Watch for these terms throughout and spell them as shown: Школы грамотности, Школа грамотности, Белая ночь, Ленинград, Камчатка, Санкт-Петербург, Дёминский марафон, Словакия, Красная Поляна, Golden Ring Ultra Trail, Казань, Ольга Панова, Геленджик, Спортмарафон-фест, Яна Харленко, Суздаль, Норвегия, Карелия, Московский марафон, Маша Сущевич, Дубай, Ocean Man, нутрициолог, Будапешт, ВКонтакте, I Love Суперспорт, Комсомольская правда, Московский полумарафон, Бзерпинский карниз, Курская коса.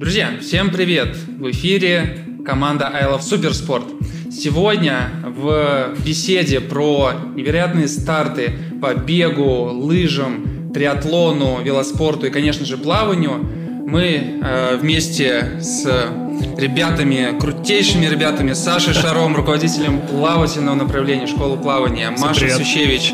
Друзья, всем привет! В эфире команда I Love Суперспорт. Сегодня в беседе про невероятные старты по бегу, лыжам, триатлону, велоспорту и, конечно же, плаванию мы вместе с ребятами, крутейшими ребятами, Сашей Шаровым, руководителем плавательного направления школы плавания, Машей Сущевич,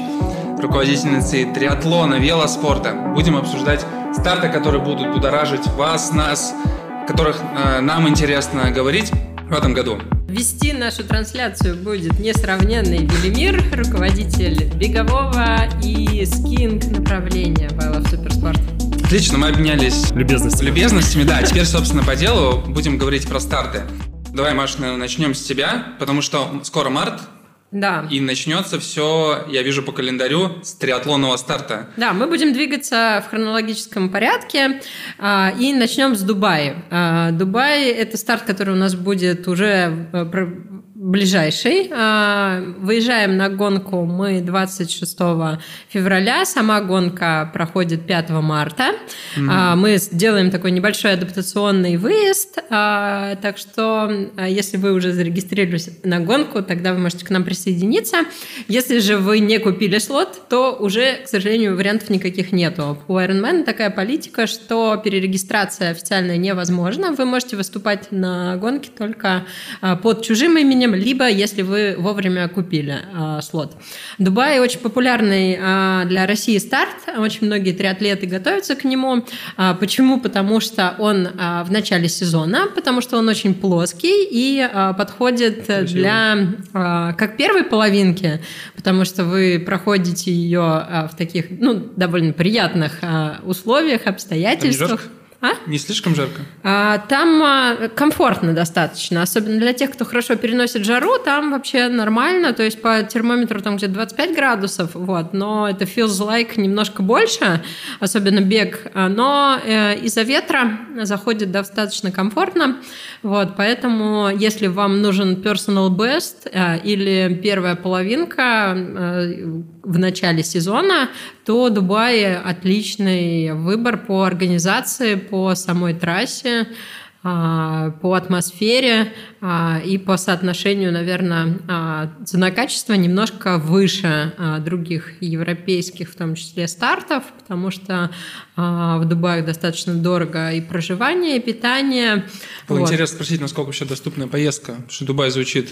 руководительницей триатлона, велоспорта, будем обсуждать старты, которые будут будоражить вас, нас, о которых нам интересно говорить в этом году. Вести нашу трансляцию будет несравненный Велимир, руководитель бегового и скинг-направления в I Love Суперспорт. Отлично, мы обменялись любезностями. Да, теперь, собственно, по делу будем говорить про старты. Давай, Маша, начнем с тебя, потому что скоро март. Да. И начнется все, я вижу по календарю, с триатлонного старта. Да, мы будем двигаться в хронологическом порядке и начнем с Дубая. Дубай – это старт, который у нас будет уже ближайший. Выезжаем на гонку мы 26 февраля. Сама гонка проходит 5 марта. Мы делаем такой небольшой адаптационный выезд. Так что, если вы уже зарегистрировались на гонку, тогда вы можете к нам присоединиться. Если же вы не купили слот, то уже, к сожалению, вариантов никаких нету. У Ironman такая политика, что перерегистрация официально невозможна. Вы можете выступать на гонке только под чужим именем, либо если вы вовремя купили слот. Дубай очень популярный для России старт. Очень многие триатлеты готовятся к нему. Почему? Потому что он в начале сезона, потому что он очень плоский и подходит для как первой половинки, потому что вы проходите ее в таких довольно приятных условиях, обстоятельствах. Не слишком жарко? Там комфортно достаточно, особенно для тех, кто хорошо переносит жару, там вообще нормально, то есть по термометру там где-то 25 градусов, вот, но это feels like немножко больше, особенно бег, но из-за ветра заходит достаточно комфортно, вот, поэтому если вам нужен personal best или первая половинка в начале сезона, то Дубай отличный выбор по организации, по самой трассе, по атмосфере и по соотношению, наверное, цена-качество немножко выше других европейских, в том числе, стартов, потому что в Дубае достаточно дорого и проживание, и питание. Было интересно спросить, насколько вообще доступная поездка, потому что Дубай звучит...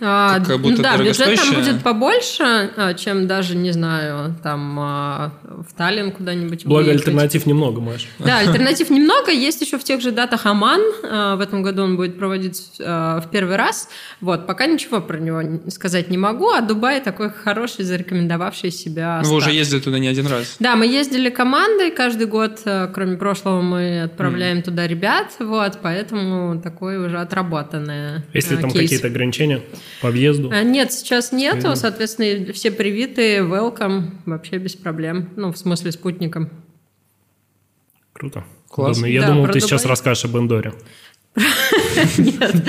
Как будто да, бюджет там будет побольше, чем даже, не знаю, там в Таллин куда-нибудь. Благо выехать. Альтернатив немного, Маш. Да, альтернатив немного. Есть еще в тех же датах Оман. В этом году он будет проводиться в первый раз. Вот, пока ничего про него сказать не могу. А Дубай такой хороший, зарекомендовавший себя старт. Вы уже ездили туда не один раз. Да, мы ездили командой каждый год. Кроме прошлого мы отправляем туда ребят. Вот, поэтому такой уже отработанный если там кейс. Какие-то ограничения? По въезду? Нет, сейчас нету, соответственно, все привитые, welcome, вообще без проблем, ну, в смысле спутником. Круто. Классно. Я думал, ты сейчас расскажешь об Эндоре. Нет,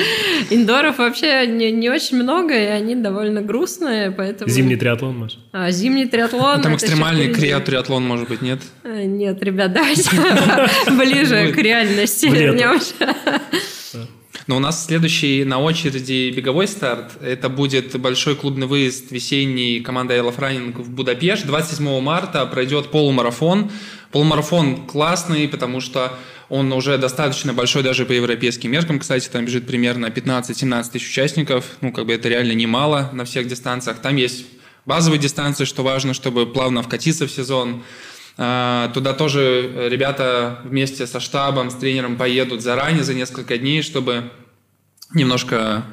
индоров вообще не очень много, и они довольно грустные, поэтому... Зимний триатлон, Маша? Зимний триатлон... Там экстремальный крио-триатлон, может быть, нет? Нет, ребят, давайте ближе к реальности. Но у нас следующий на очереди беговой старт. Это будет большой клубный выезд весенней команды I Love Running в Будапешт. 27 марта пройдет полумарафон. Полумарафон классный, потому что он уже достаточно большой даже по европейским меркам. Кстати, там бежит примерно 15-17 тысяч участников. Ну, как бы это реально немало на всех дистанциях. Там есть базовые дистанции, что важно, чтобы плавно вкатиться в сезон. Туда тоже ребята вместе со штабом, с тренером поедут заранее, за несколько дней, чтобы немножко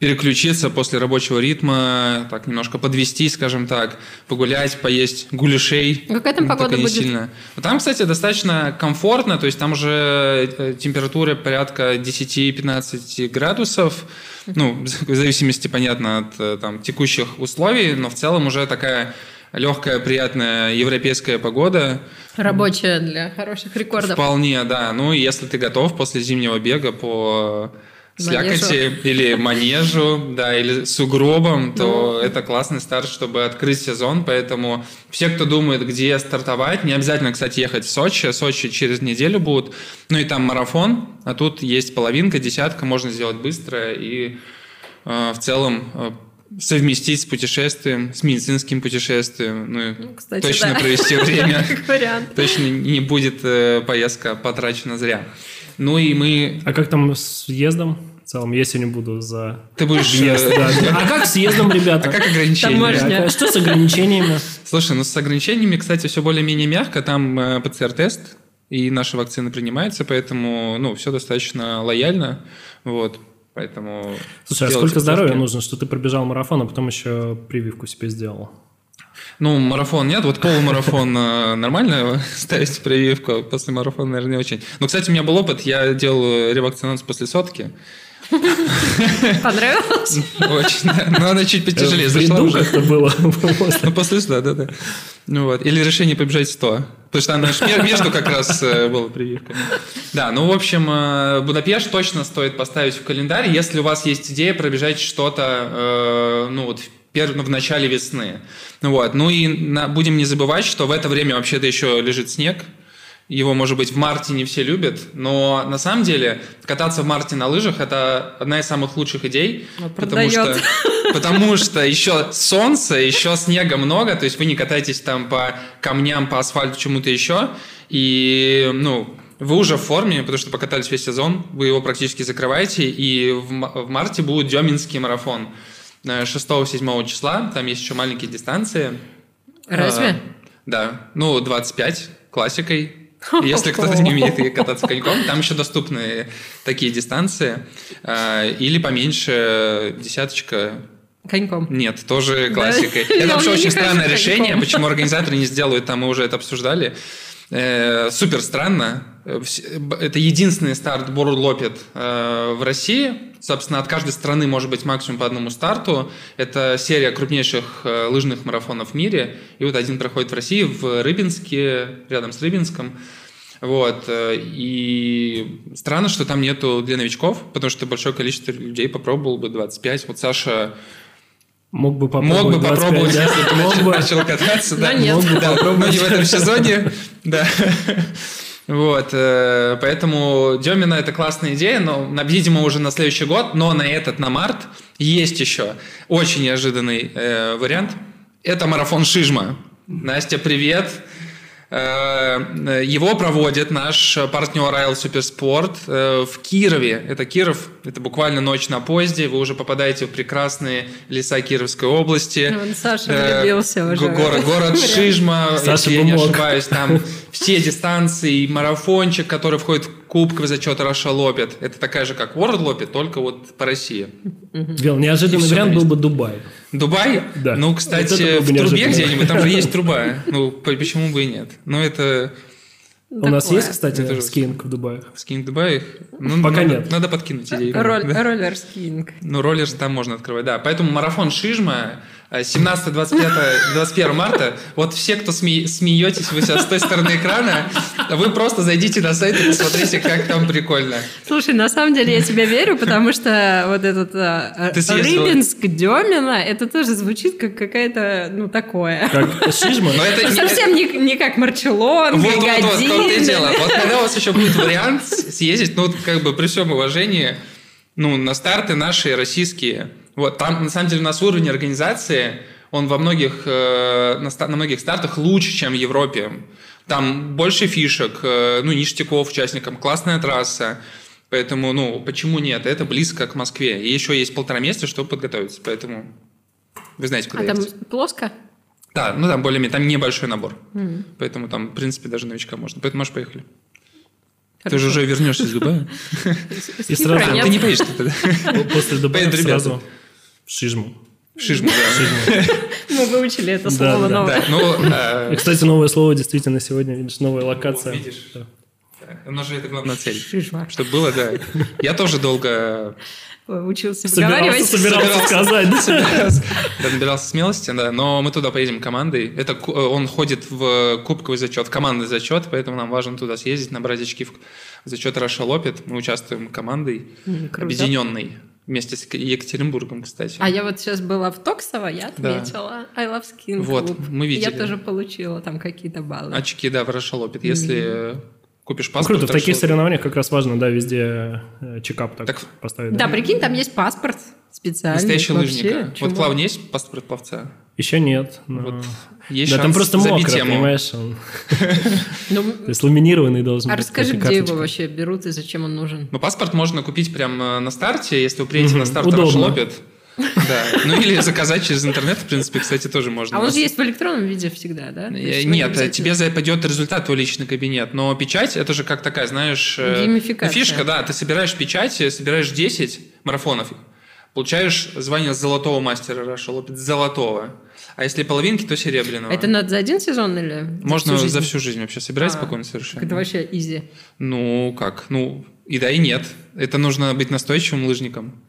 переключиться после рабочего ритма, так немножко подвести, скажем так, погулять, поесть гуляшей. Какая там погода будет? Сильно. Там, кстати, достаточно комфортно, то есть там уже температура порядка 10-15 градусов, ну, в зависимости, понятно, от там, текущих условий, но в целом уже такая... Легкая, приятная европейская погода. Рабочая для хороших рекордов. Вполне, да. Ну, если ты готов после зимнего бега по слякоти или манежу, да, или сугробом, то это классный старт, чтобы открыть сезон. Поэтому все, кто думает, где стартовать, не обязательно, кстати, ехать в Сочи. Сочи через неделю будут. Ну и там марафон, а тут есть половинка, десятка, можно сделать быстро и в целом совместить с путешествием, с медицинским путешествием. Ну, кстати, точно да. Провести время. Точно не будет поездка потрачена зря. Ну и мы... А как там с въездом? В целом, я сегодня буду за... Ты будешь... Въезд, да. А как с въездом, ребята? А как ограничения? А что с ограничениями? Слушай, ну с ограничениями, кстати, все более-менее мягко. Там ПЦР-тест, и наши вакцины принимаются, поэтому, ну, все достаточно лояльно. Вот. Поэтому... Слушай, а сколько здоровья нужно, что ты пробежал марафон, а потом еще прививку себе сделал? Ну, марафон нет, вот полумарафон нормально ставить прививку, после марафона, наверное, не очень. Но, кстати, у меня был опыт, я делал ревакцинацию после сотки. Понравилось? Очень, да. Но она чуть потяжелее зашла уже. Это было. Ну, после 100, да. Ну вот. Или решение побежать 100. Потому что она между как раз была прививка. Да, ну, в общем, Будапешт точно стоит поставить в календарь, если у вас есть идея пробежать что-то, ну, вот, в начале весны. Вот. Ну и будем не забывать, что в это время вообще-то еще лежит снег. Его, может быть, в марте не все любят, но на самом деле кататься в марте на лыжах – это одна из самых лучших идей. Потому что еще солнце, еще снега много, то есть вы не катаетесь там по камням, по асфальту, чему-то еще, и, ну, вы уже в форме, потому что покатались весь сезон, вы его практически закрываете, и в марте будет Дёминский марафон 6-7 числа, там есть еще маленькие дистанции. Разве? Да, ну, 25 классикой. Если кто-то не умеет кататься коньком, там еще доступны такие дистанции. Или поменьше десяточка. Коньком. Нет, тоже классикой. Да. Это вообще очень странное решение, коньком. Почему организаторы не сделают, там мы уже это обсуждали. Супер странно. Это единственный старт Worldloppet в России. Собственно, от каждой страны может быть максимум по одному старту. Это серия крупнейших лыжных марафонов в мире. И вот один проходит в России, в Рыбинске, рядом с Рыбинском. Вот. И странно, что там нету для новичков, потому что большое количество людей попробовало бы 25. Вот Саша... Мог бы попробовать, да? Если ты начал кататься, да. Мог бы попробовать. Но не в этом сезоне, да. Вот, поэтому Дёмина – это классная идея, но, видимо, уже на следующий год, но на март есть еще очень неожиданный вариант. Это марафон «Шижма». Настя, привет. Его проводит наш партнер Айл Суперспорт в Кирове. Это Киров, это буквально ночь на поезде. Вы уже попадаете в прекрасные леса Кировской области. Саша влюбился уже. Город Шижма, если я не ошибаюсь. Там все дистанции, марафончик, который входит в кубковый зачет Russialoppet. Это такая же, как Worldloppet, только вот по России. Вел, неожиданный вариант был бы Дубай. Дубай? Да. Ну, кстати, в трубе где-нибудь, там же есть труба. Ну, почему бы и нет? Ну, это... У нас есть, кстати, скиинг в Дубае? Скиинг в Дубае? Пока нет. Надо подкинуть идею. Роллер скиинг. Ну, роллер там можно открывать, да. Поэтому марафон «Шижма» 17-21 марта. Вот все, кто смеетесь, вы сейчас с той стороны экрана, вы просто зайдите на сайт и посмотрите, как там прикольно. Слушай, на самом деле я тебя верю, потому что вот этот Рыбинск-Дёмина, это тоже звучит как какая-то, ну, такое. Как Шижма? Совсем не как Марчелон, Гагадин. Вот, в том-то и дело. Вот когда у вас еще будет вариант съездить, ну, как бы при всем уважении, ну, на старты наши российские. Вот, там, на самом деле, у нас уровень организации, он на многих стартах лучше, чем в Европе. Там больше фишек, ну, ништяков участникам, классная трасса. Поэтому, ну, почему нет? Это близко к Москве. И еще есть 1,5 месяца, чтобы подготовиться. Поэтому вы знаете, куда ехать. Там плоско? Да, ну, там более-менее, там небольшой набор. Поэтому там, в принципе, даже новичка можно. Поэтому, Маш, поехали. Хорошо. Ты же уже вернешься из Дубая. И сразу... Ты не поедешь туда. После Дубая сразу... Шижму. Шижму, да. Мы выучили это слово новое. Кстати, новое слово действительно сегодня, видишь, новая локация. Видишь. У нас же это главная цель. Шижма. Чтобы было, да. Я тоже долго... Учился выговаривать. Собирался сказать. Набирался смелости, да. Но мы туда поедем командой. Это он ходит в кубковый зачет, в командный зачет, поэтому нам важно туда съездить, набрать очки в зачет Russialoppet. Мы участвуем командой объединенной. Вместе с Екатеринбургом, кстати. А я вот сейчас была в Токсово, я отметила. Да. I love skin вот, club. Мы видели. Я тоже получила там какие-то баллы. Очки, да, в Russialoppet. Если купишь паспорт... Круто, в таких соревнованиях как раз важно, да, везде чекап так поставить. Да, прикинь, там есть паспорт специальный. Настоящий лыжник. Вот плавание есть паспорт пловца? Еще нет. Но... Вот есть да, шанс там просто мокро, понимаешь? То есть ламинированный должен быть. А расскажи, где его вообще берут и зачем он нужен? Ну, паспорт можно купить прямо на старте, если вы приедете на старт Russialoppet. Да. Ну, или заказать через интернет, в принципе, кстати, тоже можно. А он же есть в электронном виде всегда, да? Нет, тебе пойдет результат в твой личный кабинет, но печать, это же как такая, знаешь... Геймификация. Фишка, да, ты собираешь печать, собираешь 10 марафонов, получаешь звание золотого мастера Russialoppet, золотого. А если половинки, то серебряного. Это надо за один сезон или можно за всю жизнь вообще собирать спокойно совершенно. Это вообще изи. Ну, как? Ну, и да, и нет. Это нужно быть настойчивым лыжником.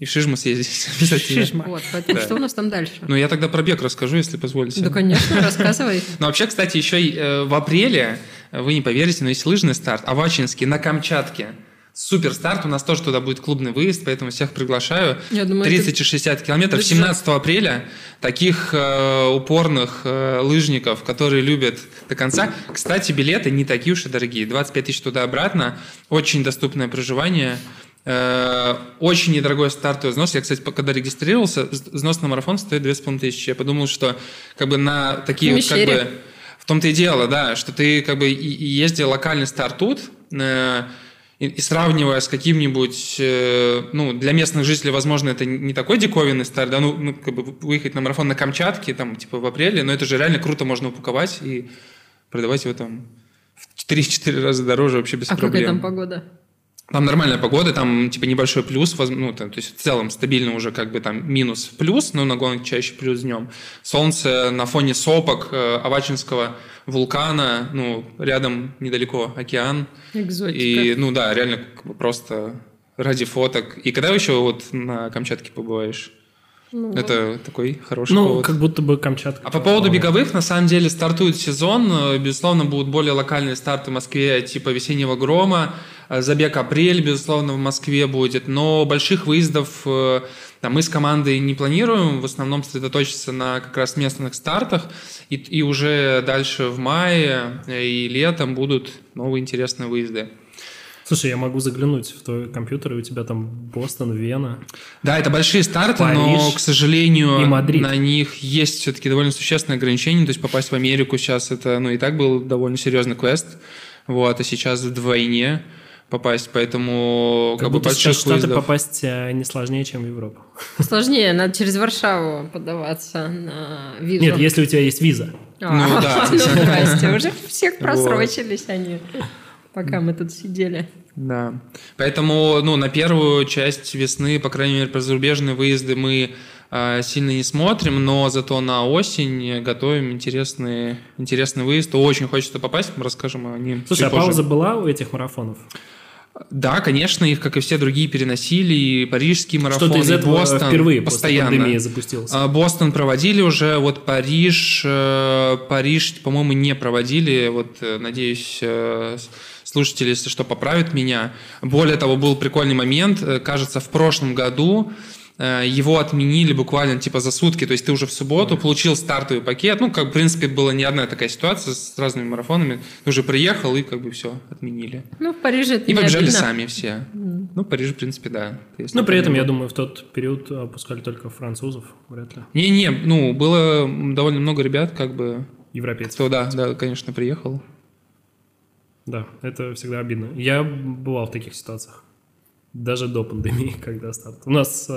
И в Шижму съездить. Шижма. Вот, поэтому да. Что у нас там дальше? Ну, я тогда про бег расскажу, если позволите. Да, конечно, рассказывай. Ну, вообще, кстати, еще в апреле, вы не поверите, но есть лыжный старт. Авачинский на Камчатке. Супер старт. У нас тоже туда будет клубный выезд, поэтому всех приглашаю. Я думаю, 30 и 60 километров. 17 апреля таких упорных лыжников, которые любят до конца. Кстати, билеты не такие уж и дорогие. 25 тысяч туда-обратно. Очень доступное проживание. Очень недорогой стартовый взнос. Я, кстати, когда регистрировался, взнос на марафон стоит 2500. Я подумал, что как бы на такие... Как бы, в том-то и дело, да, что ты как бы и ездил локальный старт тут, и сравнивая с каким-нибудь... Ну, для местных жителей, возможно, это не такой диковинный старт, да, ну как бы выехать на марафон на Камчатке, там, типа, в апреле, но это же реально круто можно упаковать и продавать его там в 3-4 раза дороже вообще без проблем. А какая там погода? Там нормальная погода, там типа небольшой плюс, ну, там, то есть в целом стабильно уже как бы там минус плюс, но на гонке чаще плюс днем. Солнце на фоне сопок Авачинского вулкана, ну, рядом недалеко океан. Экзотика. И, ну да, реально просто ради фоток. И когда еще вот на Камчатке побываешь? Ну, это такой хороший повод. Как будто бы Камчатка. А по поводу беговых, на самом деле, стартует сезон. Безусловно, будут более локальные старты в Москве, типа «Весеннего грома». Забег «Апрель», безусловно, в Москве будет. Но больших выездов там, мы с командой не планируем. В основном сосредоточиться на как раз местных стартах. И уже дальше в мае и летом будут новые интересные выезды. Слушай, я могу заглянуть в твой компьютер, и у тебя там Бостон, Вена. Да, это большие старты, Париж, но, к сожалению, на них есть все-таки довольно существенные ограничения. То есть попасть в Америку сейчас, это, ну, и так был довольно серьезный квест. Вот, а сейчас вдвойне попасть, поэтому... Как будто сейчас Штаты попасть не сложнее, чем в Европу. Сложнее, надо через Варшаву подаваться на визу. Нет, если у тебя есть виза. Ну, да. Ну, здрасте, уже всех просрочились они. Пока мы тут сидели. Да. Поэтому, ну, на первую часть весны, по крайней мере, про зарубежные выезды мы сильно не смотрим, но зато на осень готовим интересный выезд. Очень хочется попасть, мы расскажем о нем. Слушай, а пауза была у этих марафонов? Да, конечно, их, как и все другие, переносили, и парижский марафон, что-то из этого и Бостон впервые постоянно. После пандемии запустился. Бостон проводили уже, вот Париж, по-моему, не проводили, вот, надеюсь, слушатели, если что, поправят меня. Более того, был прикольный момент, кажется, в прошлом году его отменили буквально типа за сутки, то есть ты уже в субботу получил стартовый пакет, ну, как, в принципе, была не одна такая ситуация с разными марафонами, ты уже приехал и как бы все, отменили. Ну, в Париже это не обидно. И побежали сами все. Ну, в Париже, в принципе, да. Но при этом, я думаю, в тот период опускали только французов, вряд ли. Не-не, ну, было довольно много ребят, как бы... Европейцев. Кто, да, конечно, приехал. Да, это всегда обидно. Я бывал в таких ситуациях. Даже до пандемии, когда старт. У нас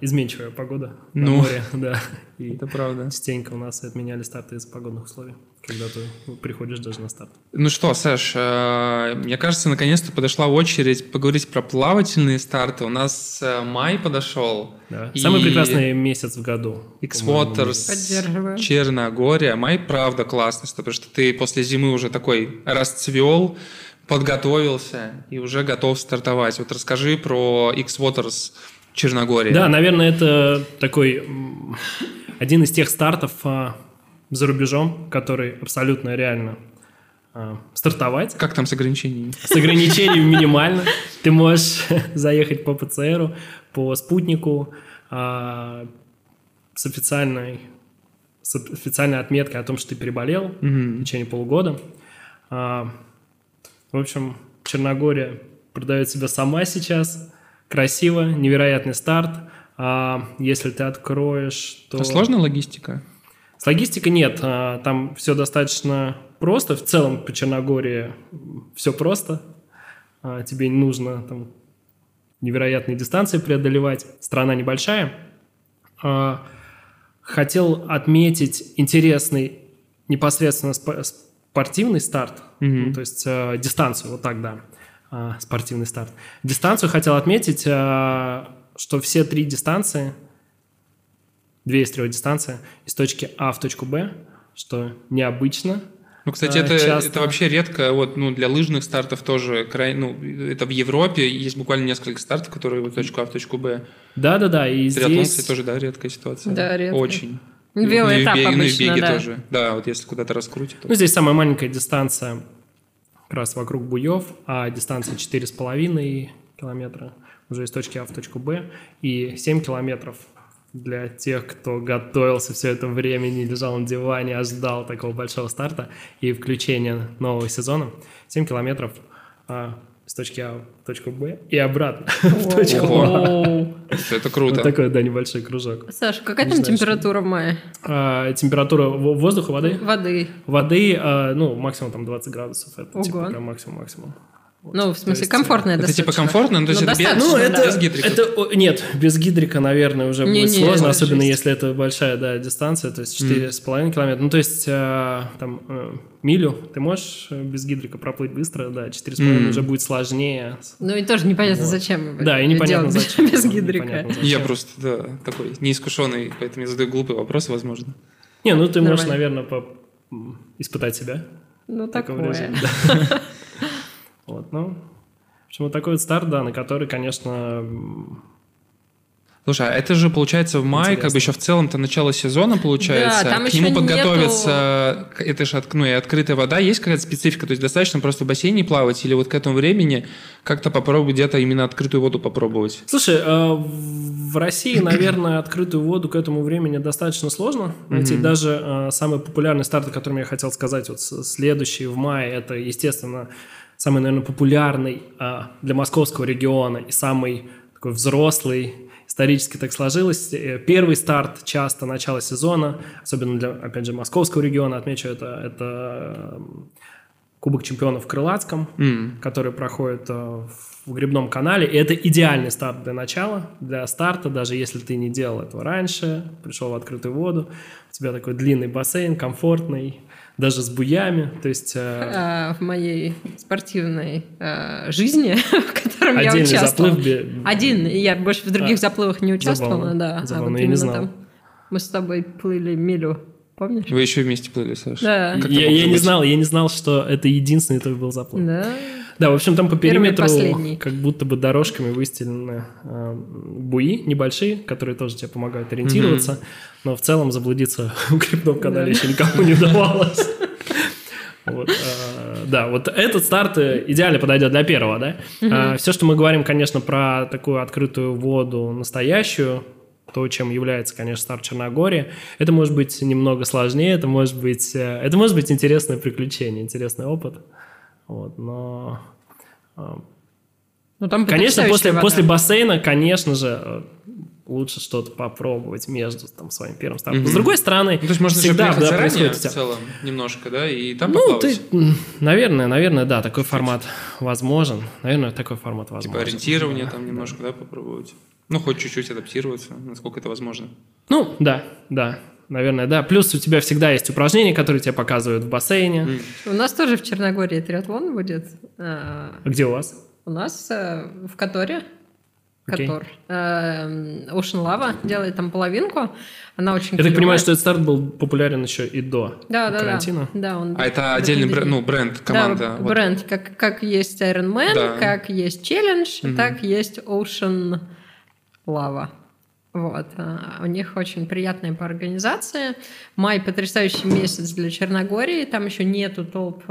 изменчивая погода на море, да. И это правда. Частенько у нас отменяли старты из погодных условий. когда ты приходишь даже на старт. Ну что, Саш, мне кажется, наконец-то подошла очередь поговорить про плавательные старты. У нас май подошел. Да. И... Самый прекрасный месяц в году. X-Waters, Черногория. Май, правда, классный, потому что ты после зимы уже такой расцвел, подготовился и уже готов стартовать. Вот расскажи про X-Waters Черногория. Да, наверное, это такой один из тех стартов... за рубежом, который абсолютно реально стартовать. Как там с ограничениями? С ограничениями минимально. Ты можешь заехать по ПЦРу, по спутнику, с официальной отметкой о том, что ты переболел в течение полугода. В общем, Черногория продает себя сама сейчас. Красиво, невероятный старт. Если ты откроешь, то... А сложная логистика? С логистикой нет, там все достаточно просто, в целом по Черногории все просто, тебе не нужно там невероятные дистанции преодолевать, страна небольшая. Хотел отметить интересный непосредственно спортивный старт, то есть дистанцию, вот так, да, спортивный старт. Дистанцию хотел отметить, что все три дистанции... Две из трех дистанции из точки А в точку Б, что необычно. Ну, кстати, это вообще редко. Вот, ну, для лыжных стартов тоже это в Европе есть буквально несколько стартов, которые в точку А в точку Б. Да. И триатлон, здесь... тоже, да, редкая ситуация. Да, редко. Очень. Белый этап обычно, ну, и в беге тоже. Да, вот если куда-то раскрутить. То... Ну, здесь самая маленькая дистанция как раз вокруг буев, а дистанция 4,5 километра уже из точки А в точку Б и 7 километров. Для тех, кто готовился все это время, не лежал на диване, а ждал такого большого старта и включения нового сезона. 7 километров с точки А в точку Б и обратно в точку А. Это круто. Вот такой, да, небольшой кружок. Саша, какая там температура в мае? Температура воздуха, воды? Воды. Воды, ну, максимум там 20 градусов. Это типа прям максимум-максимум. Вот, ну, в смысле, комфортное достаточно. Это типа комфортное, но без гидрика. Это, нет, без гидрика, наверное, уже будет сложно, особенно если это большая, да, дистанция, то есть 4,5 километра. Ну, то есть, там, милю ты можешь без гидрика проплыть быстро, да, 4,5 уже будет сложнее. Ну, и тоже непонятно, зачем. Да, и непонятно, зачем без гидрика. Я просто, да, такой неискушенный, поэтому я задаю глупые вопросы, возможно. Не, ну, ты можешь, наверное, испытать себя. Ну, такое. Вот, ну, в общем, вот такой вот старт, да, на который, конечно... Слушай, а это же, получается, в мае, как бы еще в целом-то начало сезона, получается, да, там к еще нему подготовиться, нету... это же, ну, и открытая вода, есть какая-то специфика, то есть достаточно просто в бассейне плавать или вот к этому времени как-то попробовать где-то именно открытую воду попробовать? Слушай, в России, наверное, открытую воду к этому времени достаточно сложно найти, даже самые популярные старты, о которых я хотел сказать, вот следующий в мае, это, естественно, самый, наверное, популярный для московского региона и самый такой взрослый, исторически так сложилось. Первый старт часто начало сезона, особенно для, опять же, московского региона, отмечу, это Кубок чемпионов в Крылатском, который проходит в Грибном канале. И это идеальный старт для начала, для старта, даже если ты не делал этого раньше, пришел в открытую воду, у тебя такой длинный бассейн, комфортный, даже с буями, то есть... В моей спортивной жизни, в котором я участвовала. Один, я больше в других заплывах не участвовала, да. Забавно, я не знал. Мы с тобой плыли милю, помнишь? Вы еще вместе плыли, Саша. Да. Я не знал, что это единственный такой был заплыв. Да. Да, в общем, там по периметру как будто бы дорожками выстелены буи небольшие, которые тоже тебе помогают ориентироваться, но в целом заблудиться в Грибном канале еще никому не удавалось. Да, вот этот старт идеально подойдет для первого, да? Все, что мы говорим, конечно, про такую открытую воду настоящую, то, чем является, конечно, старт Черногории, это может быть немного сложнее, это может быть интересное приключение, интересный опыт. Вот, но... там, конечно, после бассейна, конечно же, лучше что-то попробовать между там, своим первым стартом. С другой стороны, ну, то есть можно всегда же приехать заранее в целом немножко, да, и там поплавать. Наверное, да, такой формат возможен. Типа ориентирование там немножко, да, попробовать. Ну, хоть чуть-чуть адаптироваться, насколько это возможно. Ну, да. наверное, да. Плюс у тебя всегда есть упражнения, которые тебе показывают в бассейне. У нас тоже в Черногории триатлон будет. А где у вас? У нас в Которе. Котор. Okay. Ocean Lava делает там половинку. Она очень... Я так понимаю, что этот старт был популярен еще и до карантина. Да, он это отдельный бренд, ну, бренд, команда. Да, вот. Бренд, как есть Ironman, да. Как есть Challenge, так есть Ocean Lava. Вот. У них очень приятная по организации. Май — потрясающий месяц для Черногории. Там еще нету толп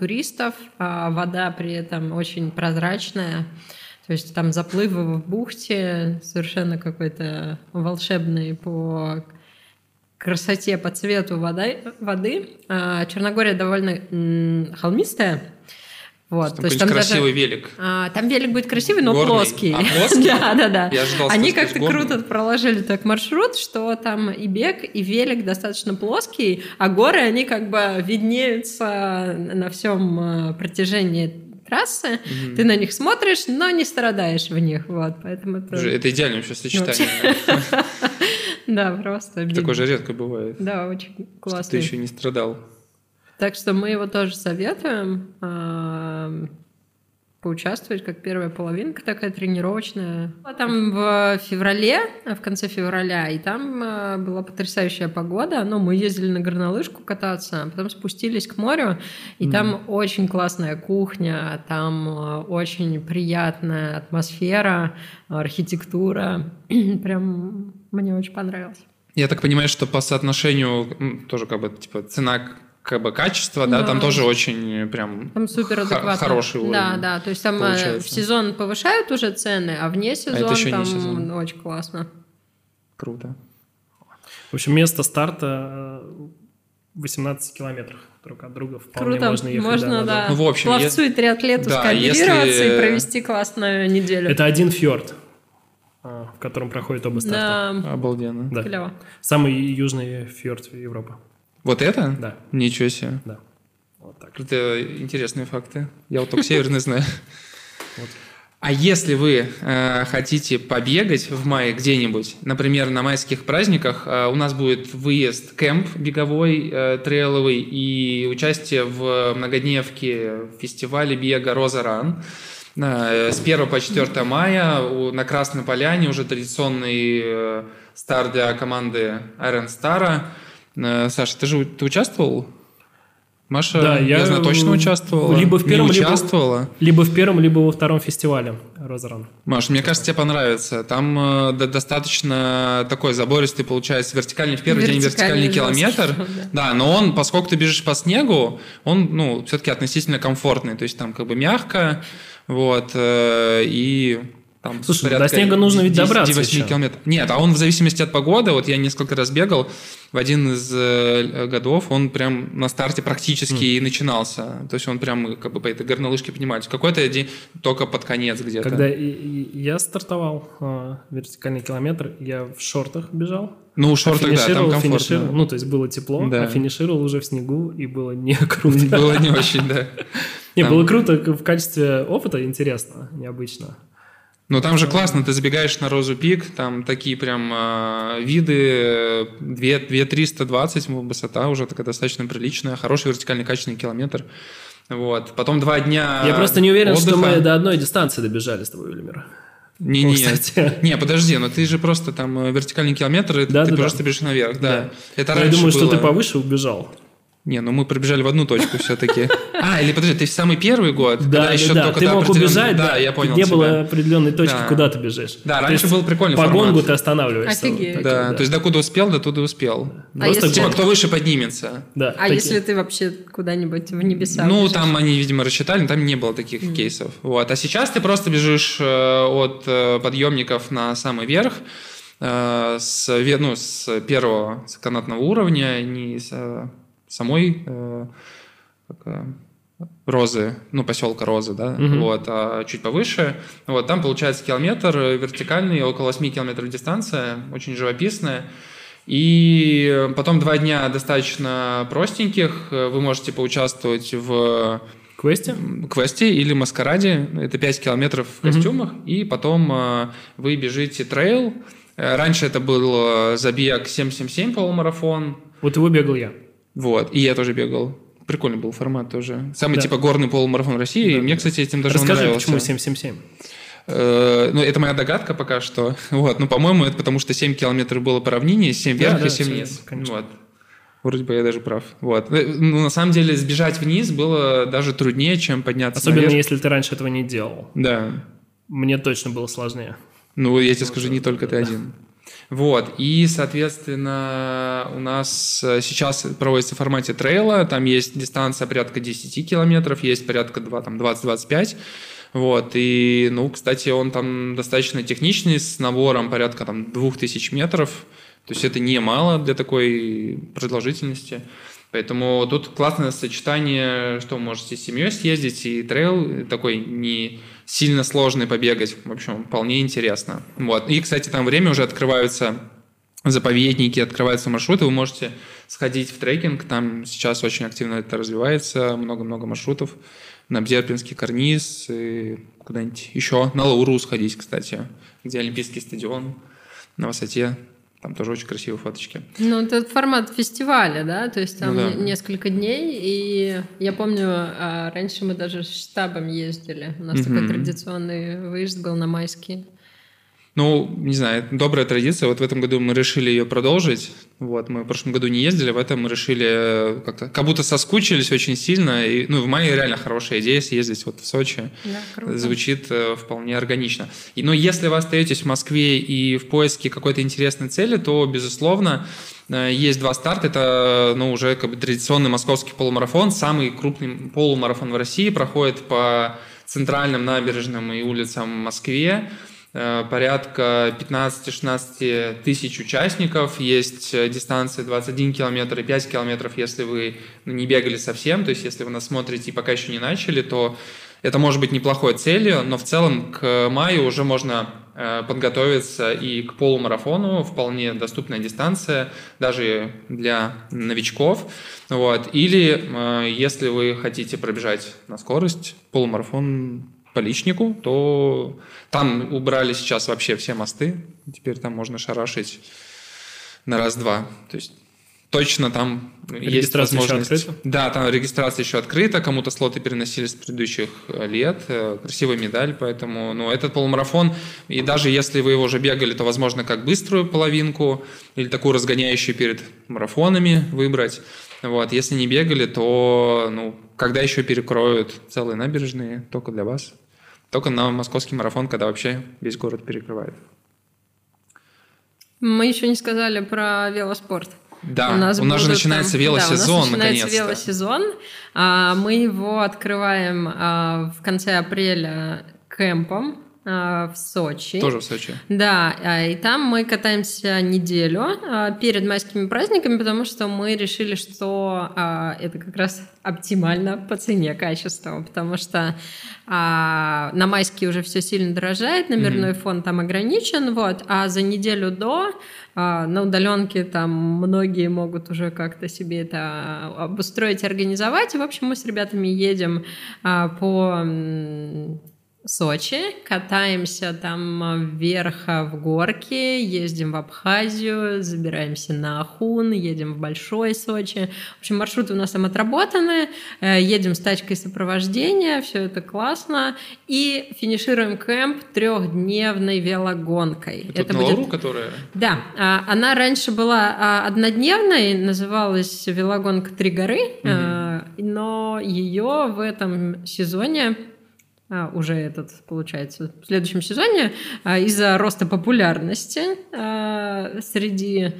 туристов. Вода при этом очень прозрачная. То есть там заплывы в бухте, совершенно какой-то волшебный по красоте, по цвету воды. Черногория довольно холмистая. Вот. То есть там красивый даже... велик. Там велик будет красивый, но горный. Плоский. А плоский? Да. Они как-то круто проложили так маршрут, что там и бег, и велик достаточно плоский, а горы, они как бы виднеются на всем протяжении трассы, ты на них смотришь, но не страдаешь в них, вот, поэтому... Это идеальное вообще сочетание. Да, просто... Такое же редко бывает. Да, очень классно. Ты еще не страдал. Так что мы его тоже советуем поучаствовать, как первая половинка такая тренировочная. Там в конце февраля, и там была потрясающая погода, но мы ездили на горнолыжку кататься, потом спустились к морю, и там очень классная кухня, там очень приятная атмосфера, архитектура, прям мне очень понравилось. Я так понимаю, что по соотношению тоже как бы типа цена... Как бы качество, да, там тоже очень прям там супер хороший уровень. Да, то есть там получается. В сезон повышают уже цены, а вне сезона там сезон. Очень классно. Круто. В общем, место старта 18 километров друг от друга. Вполне круто, можно ехать. Можно, да. Ну, в общем, пловцу и триатлету скомбинироваться и провести классную неделю. Это один фьорд, в котором проходят оба старта. Да. Обалденно. Да. Клево. Самый южный фьорд Европы. Вот это? Да. Ничего себе. Да. Вот так. Это интересные факты. Я вот только северный знаю. А если вы хотите побегать в мае где-нибудь, например, на майских праздниках, у нас будет выезд кэмп беговой, трейловый, и участие в многодневке в фестивале бега «Роза Ран». С 1 по 4 мая на Красной Поляне уже традиционный старт для команды Iron Star. Саша, ты участвовал? Маша, да, я знаю, точно участвовала. Либо в первом, либо во втором фестивале «Розаран». Маша, мне кажется, тебе понравится. Там достаточно такой забористый, получается, вертикальный в первый день вертикальный километр. Да, но он, поскольку ты бежишь по снегу, он, ну, все-таки относительно комфортный. То есть там как бы мягко, вот, и... Там слушай, до снега нужно ведь добраться еще. Нет, а он в зависимости от погоды. Вот я несколько раз бегал. В один из годов он прям на старте практически и начинался. То есть он прям как бы по этой горнолыжке поднимается. Какой-то день только под конец где-то. Когда я стартовал вертикальный километр, я в шортах бежал. Ну, шорты, да, там комфортно. Ну, то есть было тепло, да. А финишировал уже в снегу, и было не круто. Было не очень, да. Не, было круто в качестве опыта, интересно, необычно. Ну, там же классно, ты забегаешь на Розу Пик, там такие прям виды, 2320, высота уже такая достаточно приличная, хороший вертикальный качественный километр. Вот, потом 2 дня Я просто не уверен, отдыха. Что мы до одной дистанции добежали с тобой, Велимир. Не, подожди, но ты же просто там вертикальный километр, и ты просто бежишь наверх, да. Это раньше я думаю, было... что ты повыше убежал. Не, ну мы пробежали в одну точку все-таки. Или подожди, ты в самый первый год? Да, еще только ты мог убежать, да, я понял. Не было определенной точки, куда ты бежишь. Да, раньше был прикольный формат. По гонгу ты останавливаешься. Офигеть. Да, то есть докуда успел, до туда успел. Просто кто выше поднимется. А если ты вообще куда-нибудь в небеса? Ну, там они, видимо, рассчитали, но там не было таких кейсов. А сейчас ты просто бежишь от подъемников на самый верх. С первого канатного уровня, не с... самой Розы, ну, поселка Розы, да, вот, а чуть повыше. Вот, там получается километр вертикальный, около 8 километров дистанция, очень живописная. И потом 2 дня достаточно простеньких. Вы можете поучаствовать в квесте или маскараде. Это 5 километров в костюмах. И потом вы бежите трейл. Раньше это был забег 777 полумарафон. Вот его бегал я. Вот, и я тоже бегал. Прикольный был формат тоже. Самый да. типа горный полумарафон России. Да. Мне, кстати, этим даже расскажи, нравился. Почему 777? Ну, это моя догадка пока что. Вот. Ну, по-моему, это потому что 7 километров было по равнине, 7 вверх и 7 вниз. Вот. Вроде бы я даже прав. Вот. Ну, на самом деле, сбежать вниз было даже труднее, чем подняться наверх. Особенно, если ты раньше этого не делал. Да. Мне точно было сложнее. Ну, я тебе скажу, не только ты один. Вот, и, соответственно, у нас сейчас проводится в формате трейла, там есть дистанция порядка 10 километров, есть порядка 20-25, вот, и, ну, кстати, он там достаточно техничный, с набором порядка там 2000 метров, то есть это немало для такой продолжительности, поэтому тут классное сочетание, что вы можете с семьей съездить, и трейл такой не... сильно сложно побегать, в общем, вполне интересно. Вот. И, кстати, там время уже открываются заповедники, открываются маршруты, вы можете сходить в трекинг, там сейчас очень активно это развивается, много-много маршрутов, на Бзерпинский карниз, и куда-нибудь еще, на Лауру сходить, кстати, где Олимпийский стадион на высоте. Там тоже очень красивые фоточки. Ну, это формат фестиваля, да? То есть там ну, да. несколько дней. И я помню, раньше мы даже с штабом ездили. У нас такой традиционный выезд был на майские. Ну, не знаю, добрая традиция. Вот в этом году мы решили ее продолжить. Вот, мы в прошлом году не ездили, в этом мы решили как-то... Как будто соскучились очень сильно. И, ну, в мае реально хорошая идея съездить вот в Сочи. Да, круто. Звучит вполне органично. И, но если вы остаетесь в Москве и в поиске какой-то интересной цели, то, безусловно, есть два старта. Это, ну, уже как бы традиционный московский полумарафон. Самый крупный полумарафон в России. Проходит по центральным набережным и улицам в Москве. Порядка 15-16 тысяч участников. Есть дистанции 21 километр и 5 километров, если вы не бегали совсем. То есть, если вы нас смотрите и пока еще не начали, то это может быть неплохой целью, но в целом к маю уже можно подготовиться и к полумарафону, вполне доступная дистанция, даже для новичков. Вот. Или, если вы хотите пробежать на скорость, полумарафон... по личнику, то там убрали сейчас вообще все мосты. Теперь там можно шарашить на раз-два. То есть точно там есть возможность. Еще открыта? Да, там регистрация еще открыта. Кому-то слоты переносились с предыдущих лет. Красивая медаль, поэтому... Ну, этот полумарафон, и даже если вы его уже бегали, то, возможно, как быструю половинку или такую разгоняющую перед марафонами выбрать. Вот. Если не бегали, то, ну, когда еще перекроют целые набережные, только для вас. Только на московский марафон, когда вообще весь город перекрывает. Мы еще не сказали про велоспорт. Да, у нас же начинается велосезон, наконец-то. Да, у нас начинается велосезон. Мы его открываем в конце апреля кемпом в Сочи. Тоже в Сочи. Да, и там мы катаемся неделю перед майскими праздниками, потому что мы решили, что это как раз оптимально по цене, качеству, потому что на майские уже все сильно дорожает, номерной фонд там ограничен, вот, а за неделю до на удаленке там многие могут уже как-то себе это обустроить, организовать, и, в общем, мы с ребятами едем по Сочи, катаемся там вверх в горке, ездим в Абхазию, забираемся на Ахун, едем в Большой Сочи. В общем, маршруты у нас там отработаны, едем с тачкой сопровождения, все это классно. И финишируем кэмп 3-дневной велогонкой. Это на Лауру, которая? Да, она раньше была однодневной, называлась велогонка «Три горы», но ее в этом сезоне... уже этот, получается, в следующем сезоне, из-за роста популярности среди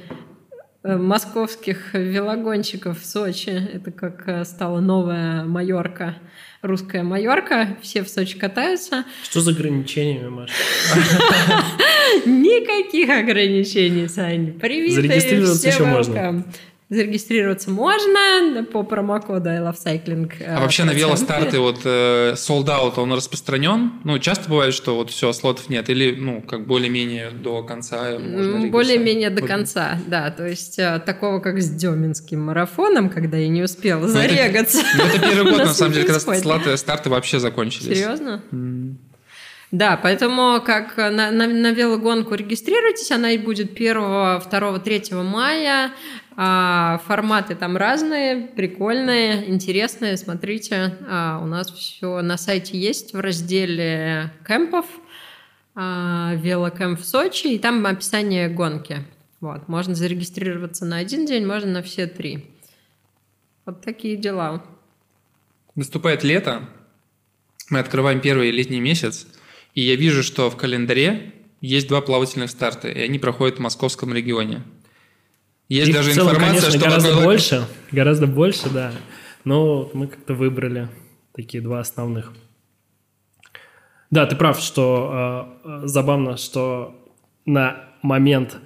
московских велогонщиков в Сочи, это как стала новая Майорка, русская Майорка, все в Сочи катаются. Что за ограничениями, Маша? Никаких ограничений, Сань. Привет, зарегистрироваться еще можно. Зарегистрироваться можно по промокоду I Love Cycling. А вообще на велостарты вот sold out, он распространен? Ну, часто бывает, что вот все, слотов нет? Или, ну, как более-менее до конца? Более-менее до конца, да. То есть такого, как с Дёминским марафоном, когда я не успела зарегаться. Ну, это первый год, на самом деле, когда старты вообще закончились. Серьезно? Да, поэтому как на велогонку регистрируйтесь, она и будет 1, 2, 3 мая. Форматы там разные, прикольные, интересные. Смотрите, у нас все на сайте есть в разделе кемпов, велокэмп в Сочи, и там описание гонки. Вот, можно зарегистрироваться на один день, можно на все 3. Вот такие дела. Наступает лето, мы открываем первый летний месяц, и я вижу, что в календаре есть 2 плавательных старта, и они проходят в московском регионе. Есть их даже в целом, информация, конечно, что гораздо больше, да. Но мы как-то выбрали такие 2 основных. Да, ты прав, что забавно, что на момент